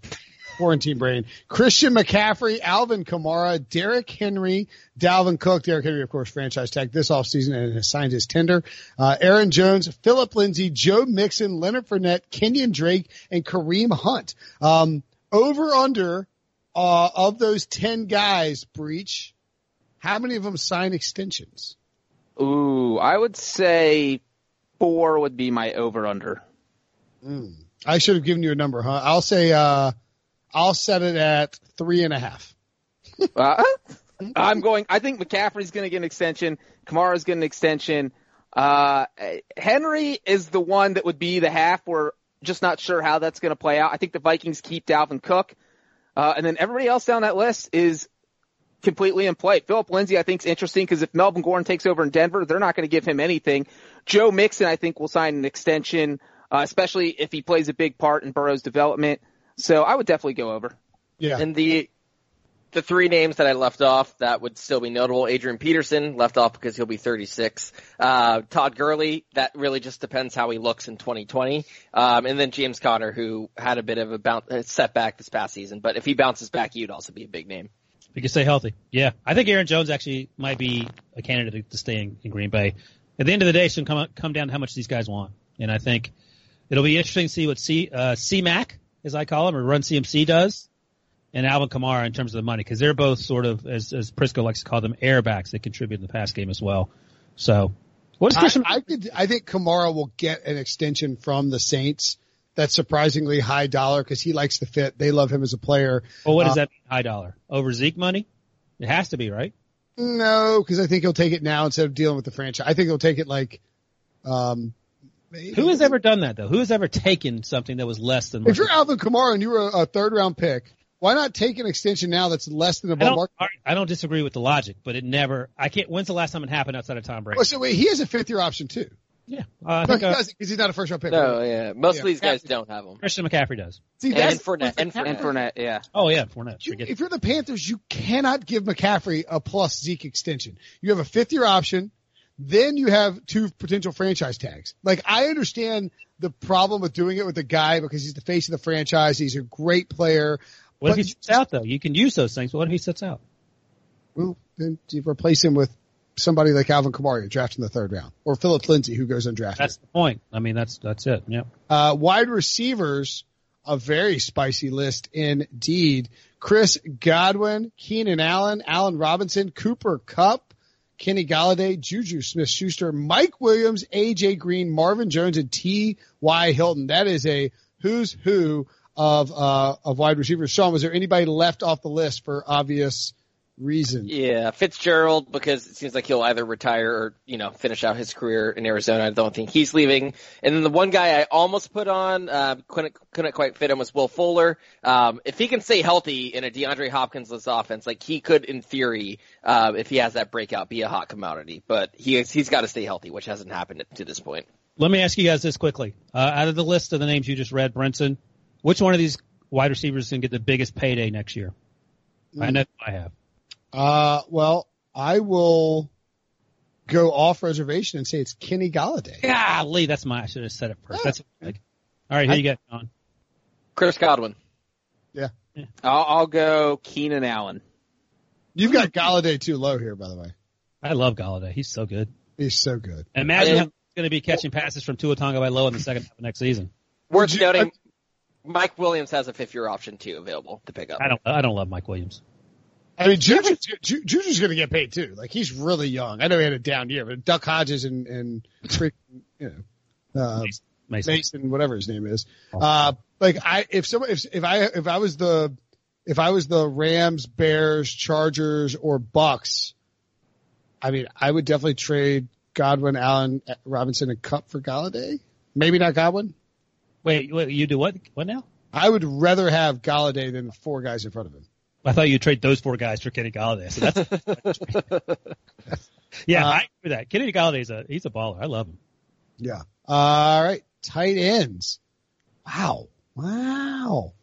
quarantine brain. Christian McCaffrey, Alvin Kamara, Derrick Henry, Dalvin Cook. Derrick Henry, of course, franchise tag this offseason and has signed his tender. Uh, Aaron Jones, Phillip Lindsay, Joe Mixon, Leonard Fournette, Kenyon Drake, and Kareem Hunt. Um, over under, uh, of those ten guys, Breach, how many of them sign extensions? Ooh, I would say four would be my over under. Mm. I should have given you a number, huh? I'll say, uh, I'll set it at three and a half. uh, I'm going – I think McCaffrey's going to get an extension. Kamara's getting an extension. Uh, Henry is the one that would be the half. We're just not sure how that's going to play out. I think the Vikings keep Dalvin Cook. Uh, and then everybody else down that list is completely in play. Phillip Lindsay I think is interesting because if Melvin Gordon takes over in Denver, they're not going to give him anything. Joe Mixon I think will sign an extension, uh, especially if he plays a big part in Burrow's development. So I would definitely go over. Yeah. And the the three names that I left off that would still be notable: Adrian Peterson, left off because he'll be thirty-six. Uh, Todd Gurley, that really just depends how he looks in twenty twenty. Um, and then James Conner, who had a bit of a bounce a setback this past season, but if he bounces back, he'd also be a big name. If he can stay healthy, yeah. I think Aaron Jones actually might be a candidate to stay in, in Green Bay. At the end of the day, it's going to come come down to how much these guys want, and I think it'll be interesting to see what C uh, C-Mac, as I call him, or Run C M C does, and Alvin Kamara in terms of the money, because they're both sort of, as, as Prisco likes to call them, airbacks that contribute in the pass game as well. So, what is Christian? I, I, could, I think Kamara will get an extension from the Saints that's surprisingly high dollar because he likes the fit. They love him as a player. Well, what does uh, that mean, high dollar? Over Zeke money? It has to be, right? No, because I think he'll take it now instead of dealing with the franchise. I think he'll take it like um, – Who has ever done that, though? Who has ever taken something that was less than – If you're Alvin Kamara and you were a third-round pick, why not take an extension now that's less than above market? I don't disagree with the logic, but it never – I can't. When's the last time it happened outside of Tom Brady? Well, so wait, he has a fifth-year option, too. Yeah. Uh, no, he does because he's not a first-round pick. No, right? yeah. Most yeah. of these guys don't have them. Christian McCaffrey does. See, that's and Fournette. And Fournette, yeah. Oh, yeah, Fournette. You, if you're the Panthers, you cannot give McCaffrey a plus Zeke extension. You have a fifth-year option. Then you have two potential franchise tags. Like, I understand the problem with doing it with the guy because he's the face of the franchise. He's a great player. What if he sits out, though? You can use those things, but what if he sits out? Well, then you replace him with somebody like Alvin Kamara, drafted in the third round, or Philip Lindsay, who goes undrafted. That's the point. I mean, that's that's it. Yeah. Uh, wide receivers, a very spicy list indeed. Chris Godwin, Keenan Allen, Allen Robinson, Cooper Kupp, Kenny Galladay, Juju Smith-Schuster, Mike Williams, A J Green, Marvin Jones, and T Y Hilton. That is a who's who of uh, of wide receivers. Sean, was there anybody left off the list for obvious reason? Yeah, Fitzgerald, because it seems like he'll either retire or, you know, finish out his career in Arizona. I don't think he's leaving. And then the one guy I almost put on, uh, couldn't, couldn't quite fit him, was Will Fuller. Um, if he can stay healthy in a DeAndre Hopkins-less offense, like he could, in theory, uh, if he has that breakout, be a hot commodity. But he, he's got to stay healthy, which hasn't happened to this point. Let me ask you guys this quickly. Uh, out of the list of the names you just read, Brinson, which one of these wide receivers is going to get the biggest payday next year? Mm. I know I have. Uh, well, I will go off reservation and say it's Kenny Galladay. Golly, that's my, I should have said it first. Yeah. That's like, all right, here I, you go, John. Chris Godwin. Yeah. yeah. I'll, I'll go Keenan Allen. You've got Galladay too low here, by the way. I love Galladay. He's so good. He's so good. Imagine how he's going to be catching passes from Tua Tagovailoa in the second half of next season. Worth noting, Mike Williams has a fifth-year option too available to pick up. I don't, I don't love Mike Williams. I mean, Juju, Juju, Juju's going to get paid too. Like, he's really young. I know he had a down year, but Duck Hodges and, and freaking, you know, uh, Mason. Mason, whatever his name is. Uh, like I, if some, if, if I, if I was the, if I was the Rams, Bears, Chargers, or Bucks, I mean, I would definitely trade Godwin, Allen, Robinson, and Kupp for Galladay. Maybe not Godwin. Wait, wait, you do what? What now? I would rather have Galladay than the four guys in front of him. I thought you'd trade those four guys for Kenny Galladay. So that's yeah, uh, I agree with that. Kenny Galladay's a he's a baller. I love him. Yeah. All right. Tight ends. Wow. Wow.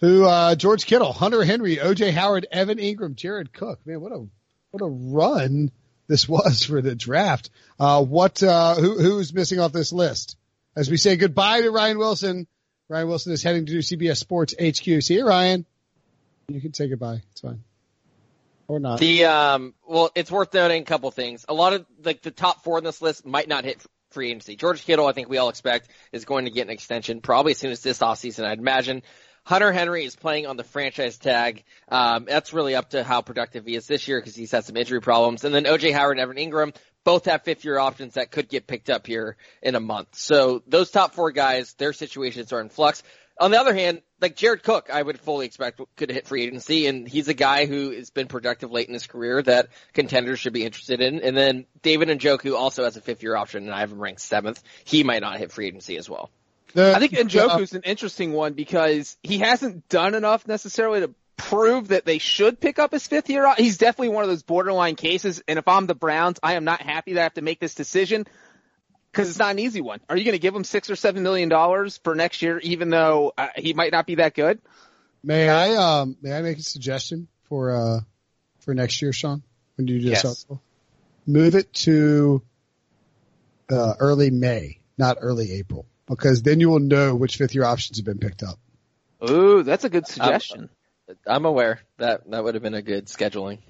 Who uh, George Kittle, Hunter Henry, O J Howard, Evan Ingram, Jared Cook. Man, what a what a run this was for the draft. Uh, what uh, who who's missing off this list? As we say goodbye to Ryan Wilson. Ryan Wilson is heading to do C B S Sports H Q. See you, Ryan. You can say goodbye. It's fine. Or not. The, um, well, it's worth noting a couple things. A lot of, like, the top four on this list might not hit free agency. George Kittle, I think we all expect, is going to get an extension probably as soon as this offseason, I'd imagine. Hunter Henry is playing on the franchise tag. Um, that's really up to how productive he is this year because he's had some injury problems. And then O J Howard and Evan Ingram both have fifth-year options that could get picked up here in a month. So those top four guys, their situations are in flux. On the other hand, like Jared Cook, I would fully expect could hit free agency, and he's a guy who has been productive late in his career that contenders should be interested in. And then David Njoku also has a fifth-year option, and I have him ranked seventh. He might not hit free agency as well. The, I think Njoku's an interesting one because he hasn't done enough necessarily to prove that they should pick up his fifth year option. He's definitely one of those borderline cases, and if I'm the Browns, I am not happy that I have to make this decision. Because it's not an easy one. Are you going to give him six or seven million dollars for next year, even though uh, he might not be that good? May I? Um, may I make a suggestion for uh, for next year, Sean? When do you do this? Yes. Move it to uh, early May, not early April, because then you will know which fifth year options have been picked up. Ooh, that's a good suggestion. I'm, I'm aware that that would have been a good scheduling.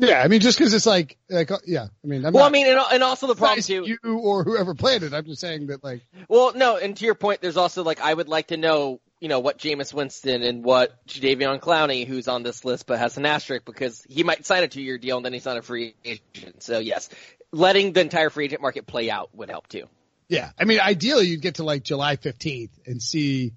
Yeah, I mean, just because it's like, like, yeah, I mean, I'm well, not, I mean, and, and also the problem too, you or whoever planned it. I'm just saying that, like, well, no, and to your point, there's also like, I would like to know, you know, what Jameis Winston and what Jadeveon Clowney, who's on this list but has an asterisk because he might sign a two-year deal and then he's not a free agent. So yes, letting the entire free agent market play out would help too. Yeah, I mean, ideally, you'd get to like July fifteenth and see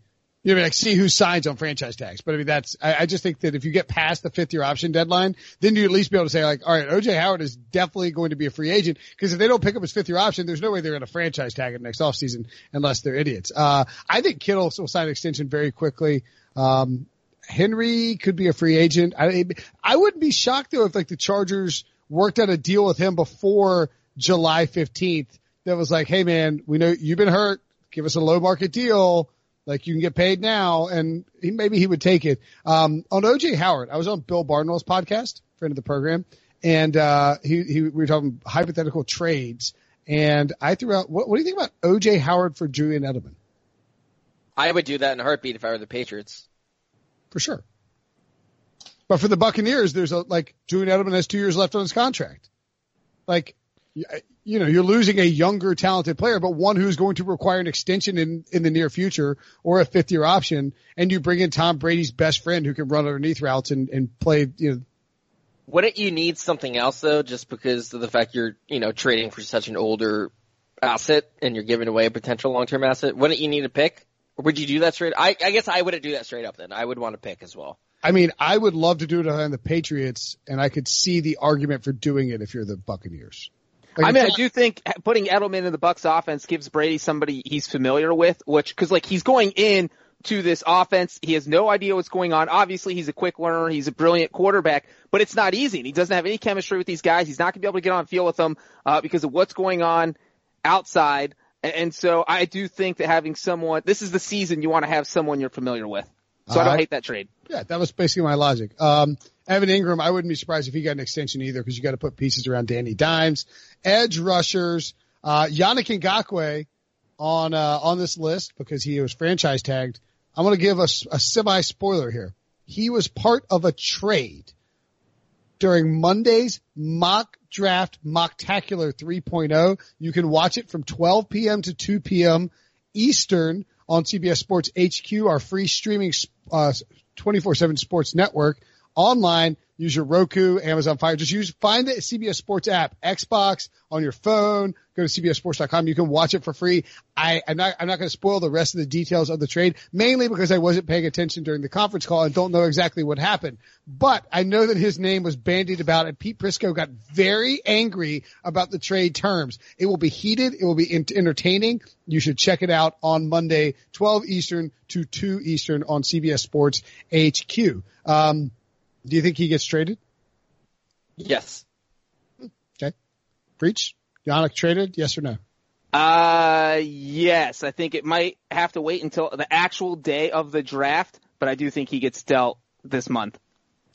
You know, like see who signs on franchise tags. But I mean, that's, I, I just think that if you get past the fifth year option deadline, then you at least be able to say like, all right, O J Howard is definitely going to be a free agent, because if they don't pick up his fifth year option, there's no way they're going to franchise tag him next offseason unless they're idiots. Uh, I think Kittle will sign an extension very quickly. Um, Henry could be a free agent. I, I wouldn't be shocked though if like the Chargers worked out a deal with him before July fifteenth that was like, hey man, we know you've been hurt. Give us a low market deal. Like, you can get paid now, and he, maybe he would take it. Um, on O J Howard, I was on Bill Barnwell's podcast, friend of the program, and uh, he, he, we were talking hypothetical trades. And I threw out, what, what do you think about O J Howard for Julian Edelman? I would do that in a heartbeat if I were the Patriots. For sure. But for the Buccaneers, there's a, like, Julian Edelman has two years left on his contract. Like, you know, you're losing a younger, talented player, but one who's going to require an extension in, in the near future or a fifth year option. And you bring in Tom Brady's best friend who can run underneath routes and, and play, you know. Wouldn't you need something else though, just because of the fact you're, you know, trading for such an older asset and you're giving away a potential long-term asset? Wouldn't you need a pick? Or would you do that straight? I, I guess I wouldn't do that straight up then. I would want a pick as well. I mean, I would love to do it on the Patriots, and I could see the argument for doing it if you're the Buccaneers. Like, I mean, I do think putting Edelman in the Bucs offense gives Brady somebody he's familiar with, which, cause like he's going in to this offense. He has no idea what's going on. Obviously he's a quick learner. He's a brilliant quarterback, but it's not easy. And he doesn't have any chemistry with these guys. He's not gonna be able to get on field with them, uh, because of what's going on outside. And so I do think that having someone, this is the season you want to have someone you're familiar with. So uh, I don't hate that trade. Yeah, that was basically my logic. Um, Evan Ingram, I wouldn't be surprised if he got an extension either, because you got to put pieces around Danny Dimes. Edge rushers, uh, Yannick Ngakoue on, uh, on this list because he was franchise tagged. I'm going to give us a, a semi spoiler here. He was part of a trade during Monday's mock draft, Mocktacular three point oh. You can watch it from twelve p.m. to two p.m. Eastern on C B S Sports H Q, our free streaming, uh, twenty-four seven sports network. Online, use your Roku, Amazon Fire. Just use, find the C B S Sports app, Xbox, on your phone. Go to C B S sports dot com. You can watch it for free. I, I'm not, I'm not going to spoil the rest of the details of the trade, mainly because I wasn't paying attention during the conference call and don't know exactly what happened. But I know that his name was bandied about, and Pete Prisco got very angry about the trade terms. It will be heated. It will be in- entertaining. You should check it out on Monday, twelve Eastern to two Eastern on C B S Sports H Q. Um, Do you think he gets traded? Yes. Okay. Breach? Yannick traded? Yes or no? Uh, yes. I think it might have to wait until the actual day of the draft, but I do think he gets dealt this month.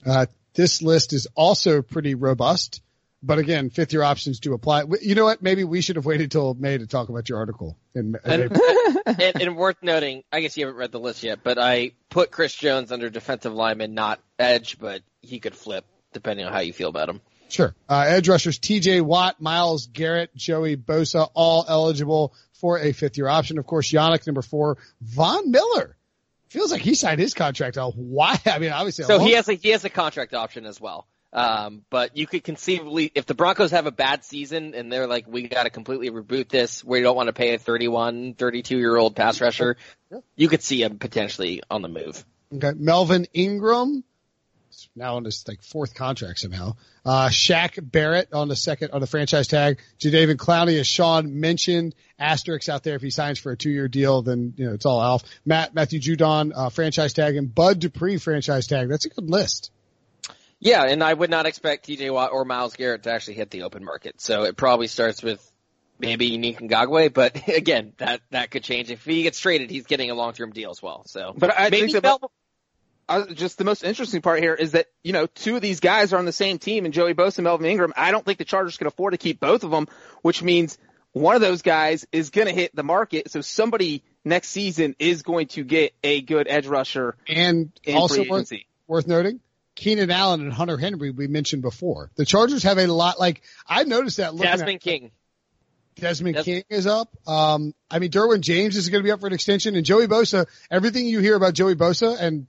Uh, this list is also pretty robust, but again, fifth year options do apply. You know what? Maybe we should have waited till May to talk about your article. In, in and, and, and worth noting, I guess you haven't read the list yet, but I put Chris Jones under defensive lineman, not edge, but he could flip depending on how you feel about him. Sure. Uh, edge rushers, T J Watt, Myles Garrett, Joey Bosa, all eligible for a fifth year option. Of course, Yannick, number four, Von Miller. Feels like he signed his contract out. Why? I mean, obviously. So he has a, he has a contract option as well. Um, but you could conceivably, if the Broncos have a bad season and they're like, we got to completely reboot this, we don't want to pay a thirty-one, thirty-two year old pass rusher, you could see him potentially on the move. Okay. Melvin Ingram, now on his like fourth contract somehow. Uh, Shaq Barrett on the second, on the franchise tag. Jadeveon Clowney, as Sean mentioned, asterisks out there. If he signs for a two year deal, then, you know, it's all Alf. Matt, Matthew Judon, uh, franchise tag, and Bud Dupree franchise tag. That's a good list. Yeah, and I would not expect T J Watt or Myles Garrett to actually hit the open market. So it probably starts with maybe Yannick Ngakoue, but again, that, that could change. If he gets traded, he's getting a long-term deal as well. So, but I maybe think that Mel- just the most interesting part here is that, you know, two of these guys are on the same team, and Joey Bosa and Melvin Ingram. I don't think the Chargers can afford to keep both of them, which means one of those guys is going to hit the market. So somebody next season is going to get a good edge rusher. And in also free worth, worth noting, Keenan Allen and Hunter Henry, we mentioned before. The Chargers have a lot, like, I noticed that. Desmond at, King. Desmond Des- King is up. Um, I mean, Derwin James is going to be up for an extension, and Joey Bosa, everything you hear about Joey Bosa, and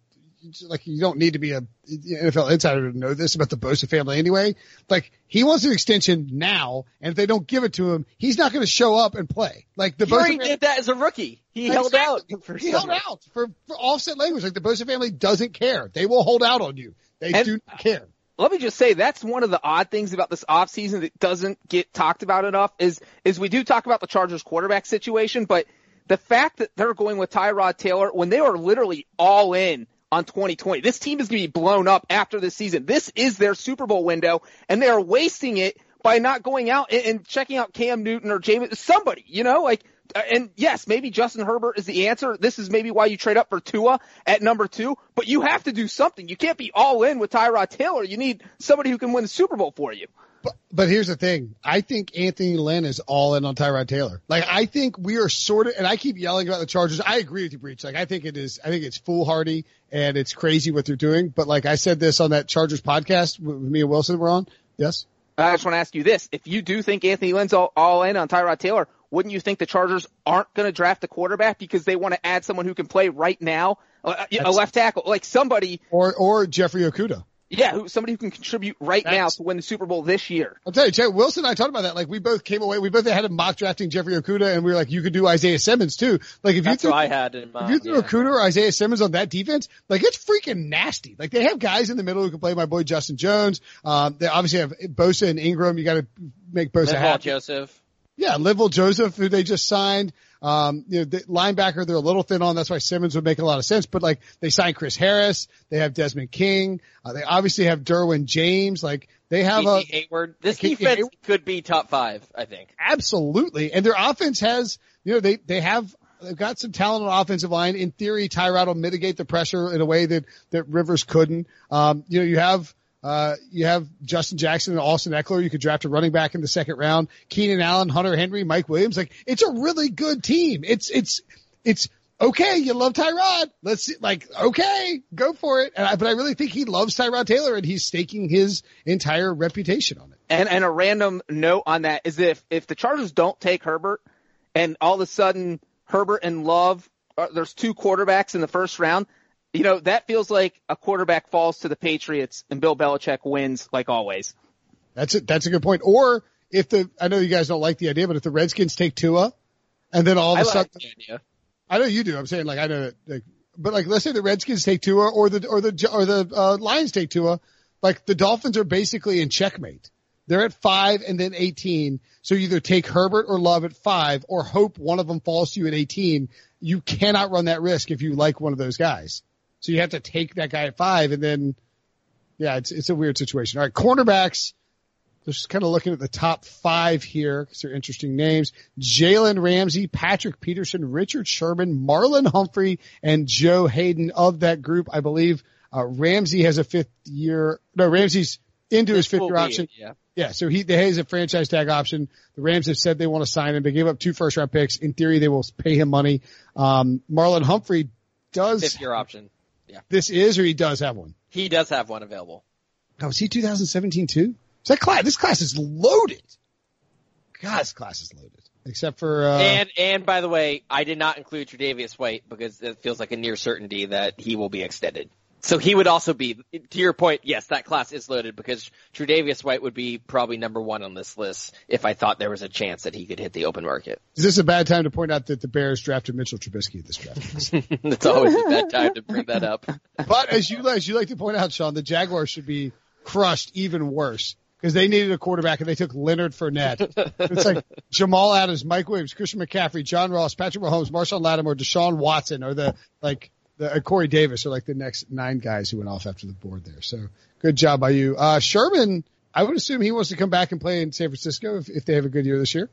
like you don't need to be a N F L insider to know this about the Bosa family anyway. Like, he wants an extension now, and if they don't give it to him, he's not going to show up and play. Like the he Bosa already family, did that as a rookie. He held out. For he held out for, for offset language. Like the Bosa family doesn't care. They will hold out on you. They and, do not care. Let me just say that's one of the odd things about this offseason that doesn't get talked about enough is is we do talk about the Chargers quarterback situation, but the fact that they're going with Tyrod Taylor when they are literally all in on twenty twenty. This team is going to be blown up after this season. This is their Super Bowl window, and they are wasting it by not going out and, and checking out Cam Newton or Jameis, somebody, you know, like – and yes, maybe Justin Herbert is the answer. This is maybe why you trade up for Tua at number two, but you have to do something. You can't be all in with Tyrod Taylor. You need somebody who can win the Super Bowl for you. But, but here's the thing. I think Anthony Lynn is all in on Tyrod Taylor. Like, I think we are sort of, and I keep yelling about the Chargers. I agree with you, Breach. Like, I think it is, I think it's foolhardy and it's crazy what they're doing. But like I said this on that Chargers podcast with me and Wilson were on. Yes. I just want to ask you this. If you do think Anthony Lynn's all, all in on Tyrod Taylor, wouldn't you think the Chargers aren't going to draft a quarterback because they want to add someone who can play right now, a, a left tackle, like somebody, or or Jeffrey Okuda? Yeah, who, somebody who can contribute right that's, now to win the Super Bowl this year. I'll tell you, Chad, Wilson and I talked about that. Like, we both came away, we both had a mock drafting Jeffrey Okuda, and we were like, you could do Isaiah Simmons too. Like, if that's you threw, I had in mind, if you threw yeah. Okuda or Isaiah Simmons on that defense, like, it's freaking nasty. Like, they have guys in the middle who can play my boy Justin Jones. Um, they obviously have Bosa and Ingram. You got to make Bosa happy. Paul Joseph. Yeah, Livell Joseph, who they just signed, um, you know, the linebacker, they're a little thin on. That's why Simmons would make a lot of sense. But like, they signed Chris Harris, they have Desmond King, uh, they obviously have Derwin James. Like, they have Casey a Hayward. This a defense Hayward. Could be top five, I think. Absolutely, and their offense has, you know, they they have they've got some talent on the offensive line. In theory, Tyrod will mitigate the pressure in a way that that Rivers couldn't. Um, you know, you have. Uh, you have Justin Jackson and Austin Eckler. You could draft a running back in the second round. Keenan Allen, Hunter Henry, Mike Williams. Like, it's a really good team. It's, it's, it's okay. You love Tyrod. Let's see, like, okay, go for it. And I, but I really think he loves Tyrod Taylor and he's staking his entire reputation on it. And, and a random note on that is if, if the Chargers don't take Herbert and all of a sudden Herbert and Love, uh, there's two quarterbacks in the first round. You know, that feels like a quarterback falls to the Patriots and Bill Belichick wins like always. That's it. That's a good point. Or if the, I know you guys don't like the idea, but if the Redskins take Tua and then all of a I sudden, like the idea. I know you do. I'm saying like, I know that, like, but like, let's say the Redskins take Tua or the, or the, or the uh, Lions take Tua, like the Dolphins are basically in checkmate. They're at five and then eighteen. So you either take Herbert or Love at five or hope one of them falls to you at eighteen. You cannot run that risk if you like one of those guys. So you have to take that guy at five, and then, yeah, it's it's a weird situation. All right, cornerbacks, just kind of looking at the top five here because they're interesting names. Jalen Ramsey, Patrick Peterson, Richard Sherman, Marlon Humphrey, and Joe Hayden. Of that group, I believe uh, Ramsey has a fifth year. No, Ramsey's into this his fifth year be, option. Yeah. Yeah, so he, he has a franchise tag option. The Rams have said they want to sign him. They gave up two first-round picks. In theory, they will pay him money. Um, Marlon Humphrey does – fifth year option. Yeah. This is, or he does have one? He does have one available. Oh, is he two thousand seventeen too? So that class, this class is loaded. God, this class is loaded. Except for, uh. And, and by the way, I did not include Tre'Davious White because it feels like a near certainty that he will be extended. So he would also be, to your point, yes, that class is loaded because Tre'Davious White would be probably number one on this list if I thought there was a chance that he could hit the open market. Is this a bad time to point out that the Bears drafted Mitchell Trubisky at this draft? It's always a bad time to bring that up. But as you, as you like to point out, Sean, the Jaguars should be crushed even worse because they needed a quarterback and they took Leonard Fournette. It's like Jamal Adams, Mike Williams, Christian McCaffrey, John Ross, Patrick Mahomes, Marshawn Lattimore, Deshaun Watson are the, like, The, uh, Corey Davis are like the next nine guys who went off after the board there. So good job by you. Uh, Sherman, I would assume he wants to come back and play in San Francisco if, if they have a good year this year.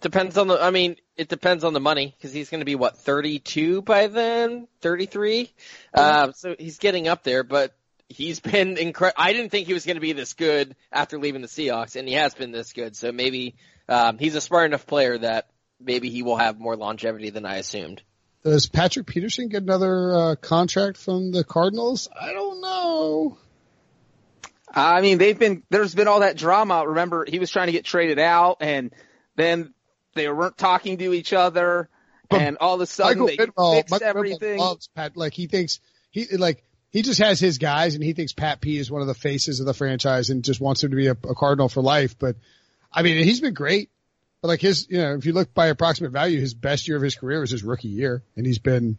Depends on the, I mean, it depends on the money because he's going to be what, thirty-two by then, thirty-three. Um, so he's getting up there, but he's been incredible. I didn't think he was going to be this good after leaving the Seahawks and he has been this good. So maybe, um, he's a smart enough player that maybe he will have more longevity than I assumed. Does Patrick Peterson get another uh, contract from the Cardinals? I don't know. I mean, they've been there's been all that drama. Remember, he was trying to get traded out, and then they weren't talking to each other, but and all of a sudden Michael they Bidwell, fixed Michael everything. Loves Pat, like he thinks he like he just has his guys, and he thinks Pat P is one of the faces of the franchise and just wants him to be a, a Cardinal for life. But, I mean, he's been great. But, like, his, you know, if you look by approximate value, his best year of his career was his rookie year. And he's been,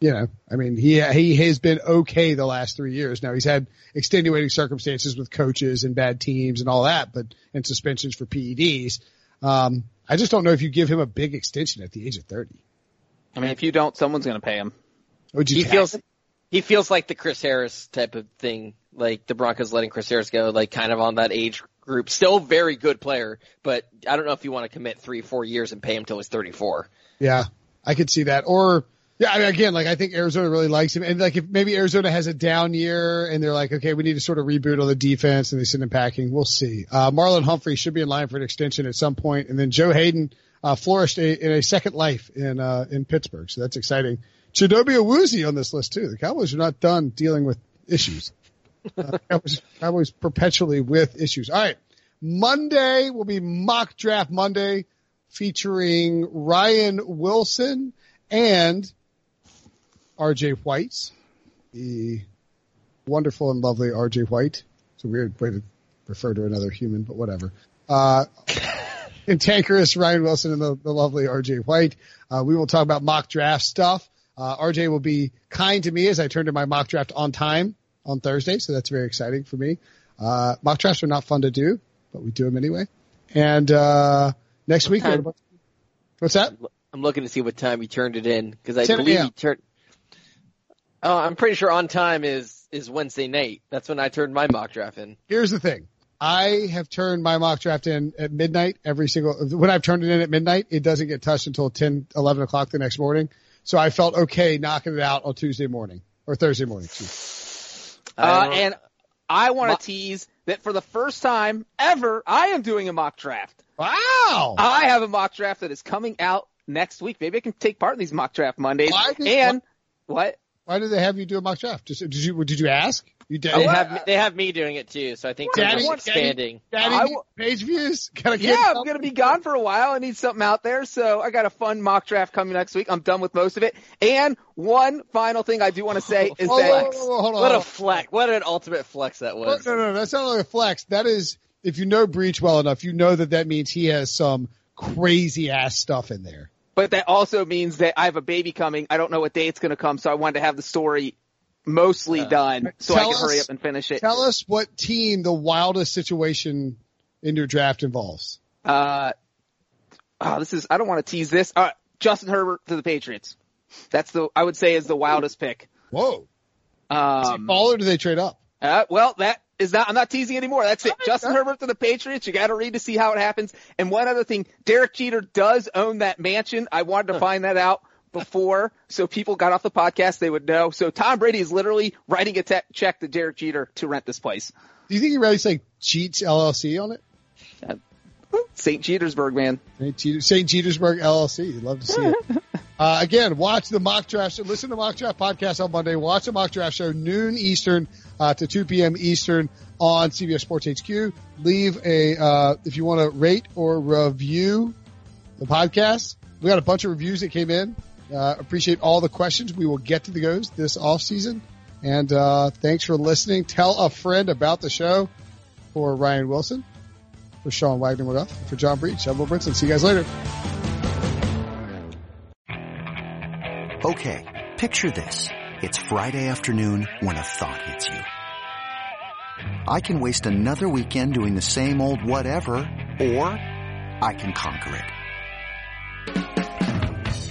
you know, I mean, he he has been okay the last three years. Now, he's had extenuating circumstances with coaches and bad teams and all that, but and suspensions for P E Ds. Um, I just don't know if you give him a big extension at the age of thirty. I mean, if you don't, someone's going to pay him. Would you he feels him? He feels like the Chris Harris type of thing, like the Broncos letting Chris Harris go, like kind of on that age group. Still very good player, but I don't know if you want to commit three, four years and pay him till he's thirty-four. Yeah, I could see that. Or, yeah, I mean, again, like I think Arizona really likes him. And like if maybe Arizona has a down year and they're like, okay, we need to sort of reboot on the defense and they send him packing. We'll see. Uh, Marlon Humphrey should be in line for an extension at some point. And then Joe Hayden uh, flourished a, in a second life in, uh, in Pittsburgh. So that's exciting. Chidobe Awuzie on this list too. The Cowboys are not done dealing with issues. Uh, Cowboys, Cowboys perpetually with issues. All right. Monday will be Mock Draft Monday featuring Ryan Wilson and R J White, the wonderful and lovely R J White. It's a weird way to refer to another human, but whatever. Uh, cantankerous Ryan Wilson and the, the lovely R J White. Uh, we will talk about mock draft stuff. Uh, R J will be kind to me as I turn to my mock draft on time on Thursday, so that's very exciting for me. Uh, mock drafts are not fun to do, but we do them anyway. And uh, next what week, time, what about, what's that? I'm looking to see what time you turned it in because I believe you turned. Oh, I'm pretty sure on time is is Wednesday night. That's when I turned my mock draft in. Here's the thing. I have turned my mock draft in at midnight every single – when I've turned it in at midnight, it doesn't get touched until ten, eleven o'clock the next morning. So I felt okay knocking it out on Tuesday morning or Thursday morning. Uh, and I want to tease that for the first time ever, I am doing a mock draft. Wow. I have a mock draft that is coming out next week. Maybe I can take part in these mock draft Mondays. Why did, and what? what? Why do they have you do a mock draft? Just, did you did you ask? You did. They have they have me doing it too, so I think Daddy, they're expanding. Daddy, Daddy will, page views. Gotta yeah, I'm something. gonna be gone for a while. I need something out there, so I got a fun mock draft coming next week. I'm done with most of it. And one final thing I do want to say is oh, that whoa, whoa, whoa, hold on, what a flex! What an ultimate flex that was! No, no, no, that's not like a flex. That is, if you know Breach well enough, you know that that means he has some crazy ass stuff in there. But that also means that I have a baby coming. I don't know what day it's going to come, so I wanted to have the story mostly uh, done so I can us, hurry up and finish it. Tell us what team the wildest situation in your draft involves. Uh, oh, this is – I don't want to tease this. Uh, Justin Herbert to the Patriots. That's the – I would say is the wildest pick. Whoa. Um, Does he fall or do they trade up? Uh, well, that is not – I'm not teasing anymore. That's it. Right, Justin Herbert to the Patriots. You got to read to see how it happens. And one other thing, Derek Jeter does own that mansion. I wanted to find that out before so people got off the podcast, they would know. So Tom Brady is literally writing a te- check to Derek Jeter to rent this place. Do you think he writes like Cheats L L C on it? Uh, Saint Petersburg, man. Saint Petersburg L L C. You'd love to see it. Uh, again, watch the mock draft show. Listen to the mock draft podcast on Monday. Watch the mock draft show noon Eastern uh, to two p.m. Eastern on C B S Sports H Q. Leave a, uh, if you want to rate or review the podcast. We got a bunch of reviews that came in. Uh, appreciate all the questions. We will get to the goes this off season. And uh, thanks for listening. Tell a friend about the show. For Ryan Wilson, for Sean Wagner, for John Breach, I'm Will Brinson. See you guys later. Okay, picture this. It's Friday afternoon when a thought hits you. I can waste another weekend doing the same old whatever, or I can conquer it.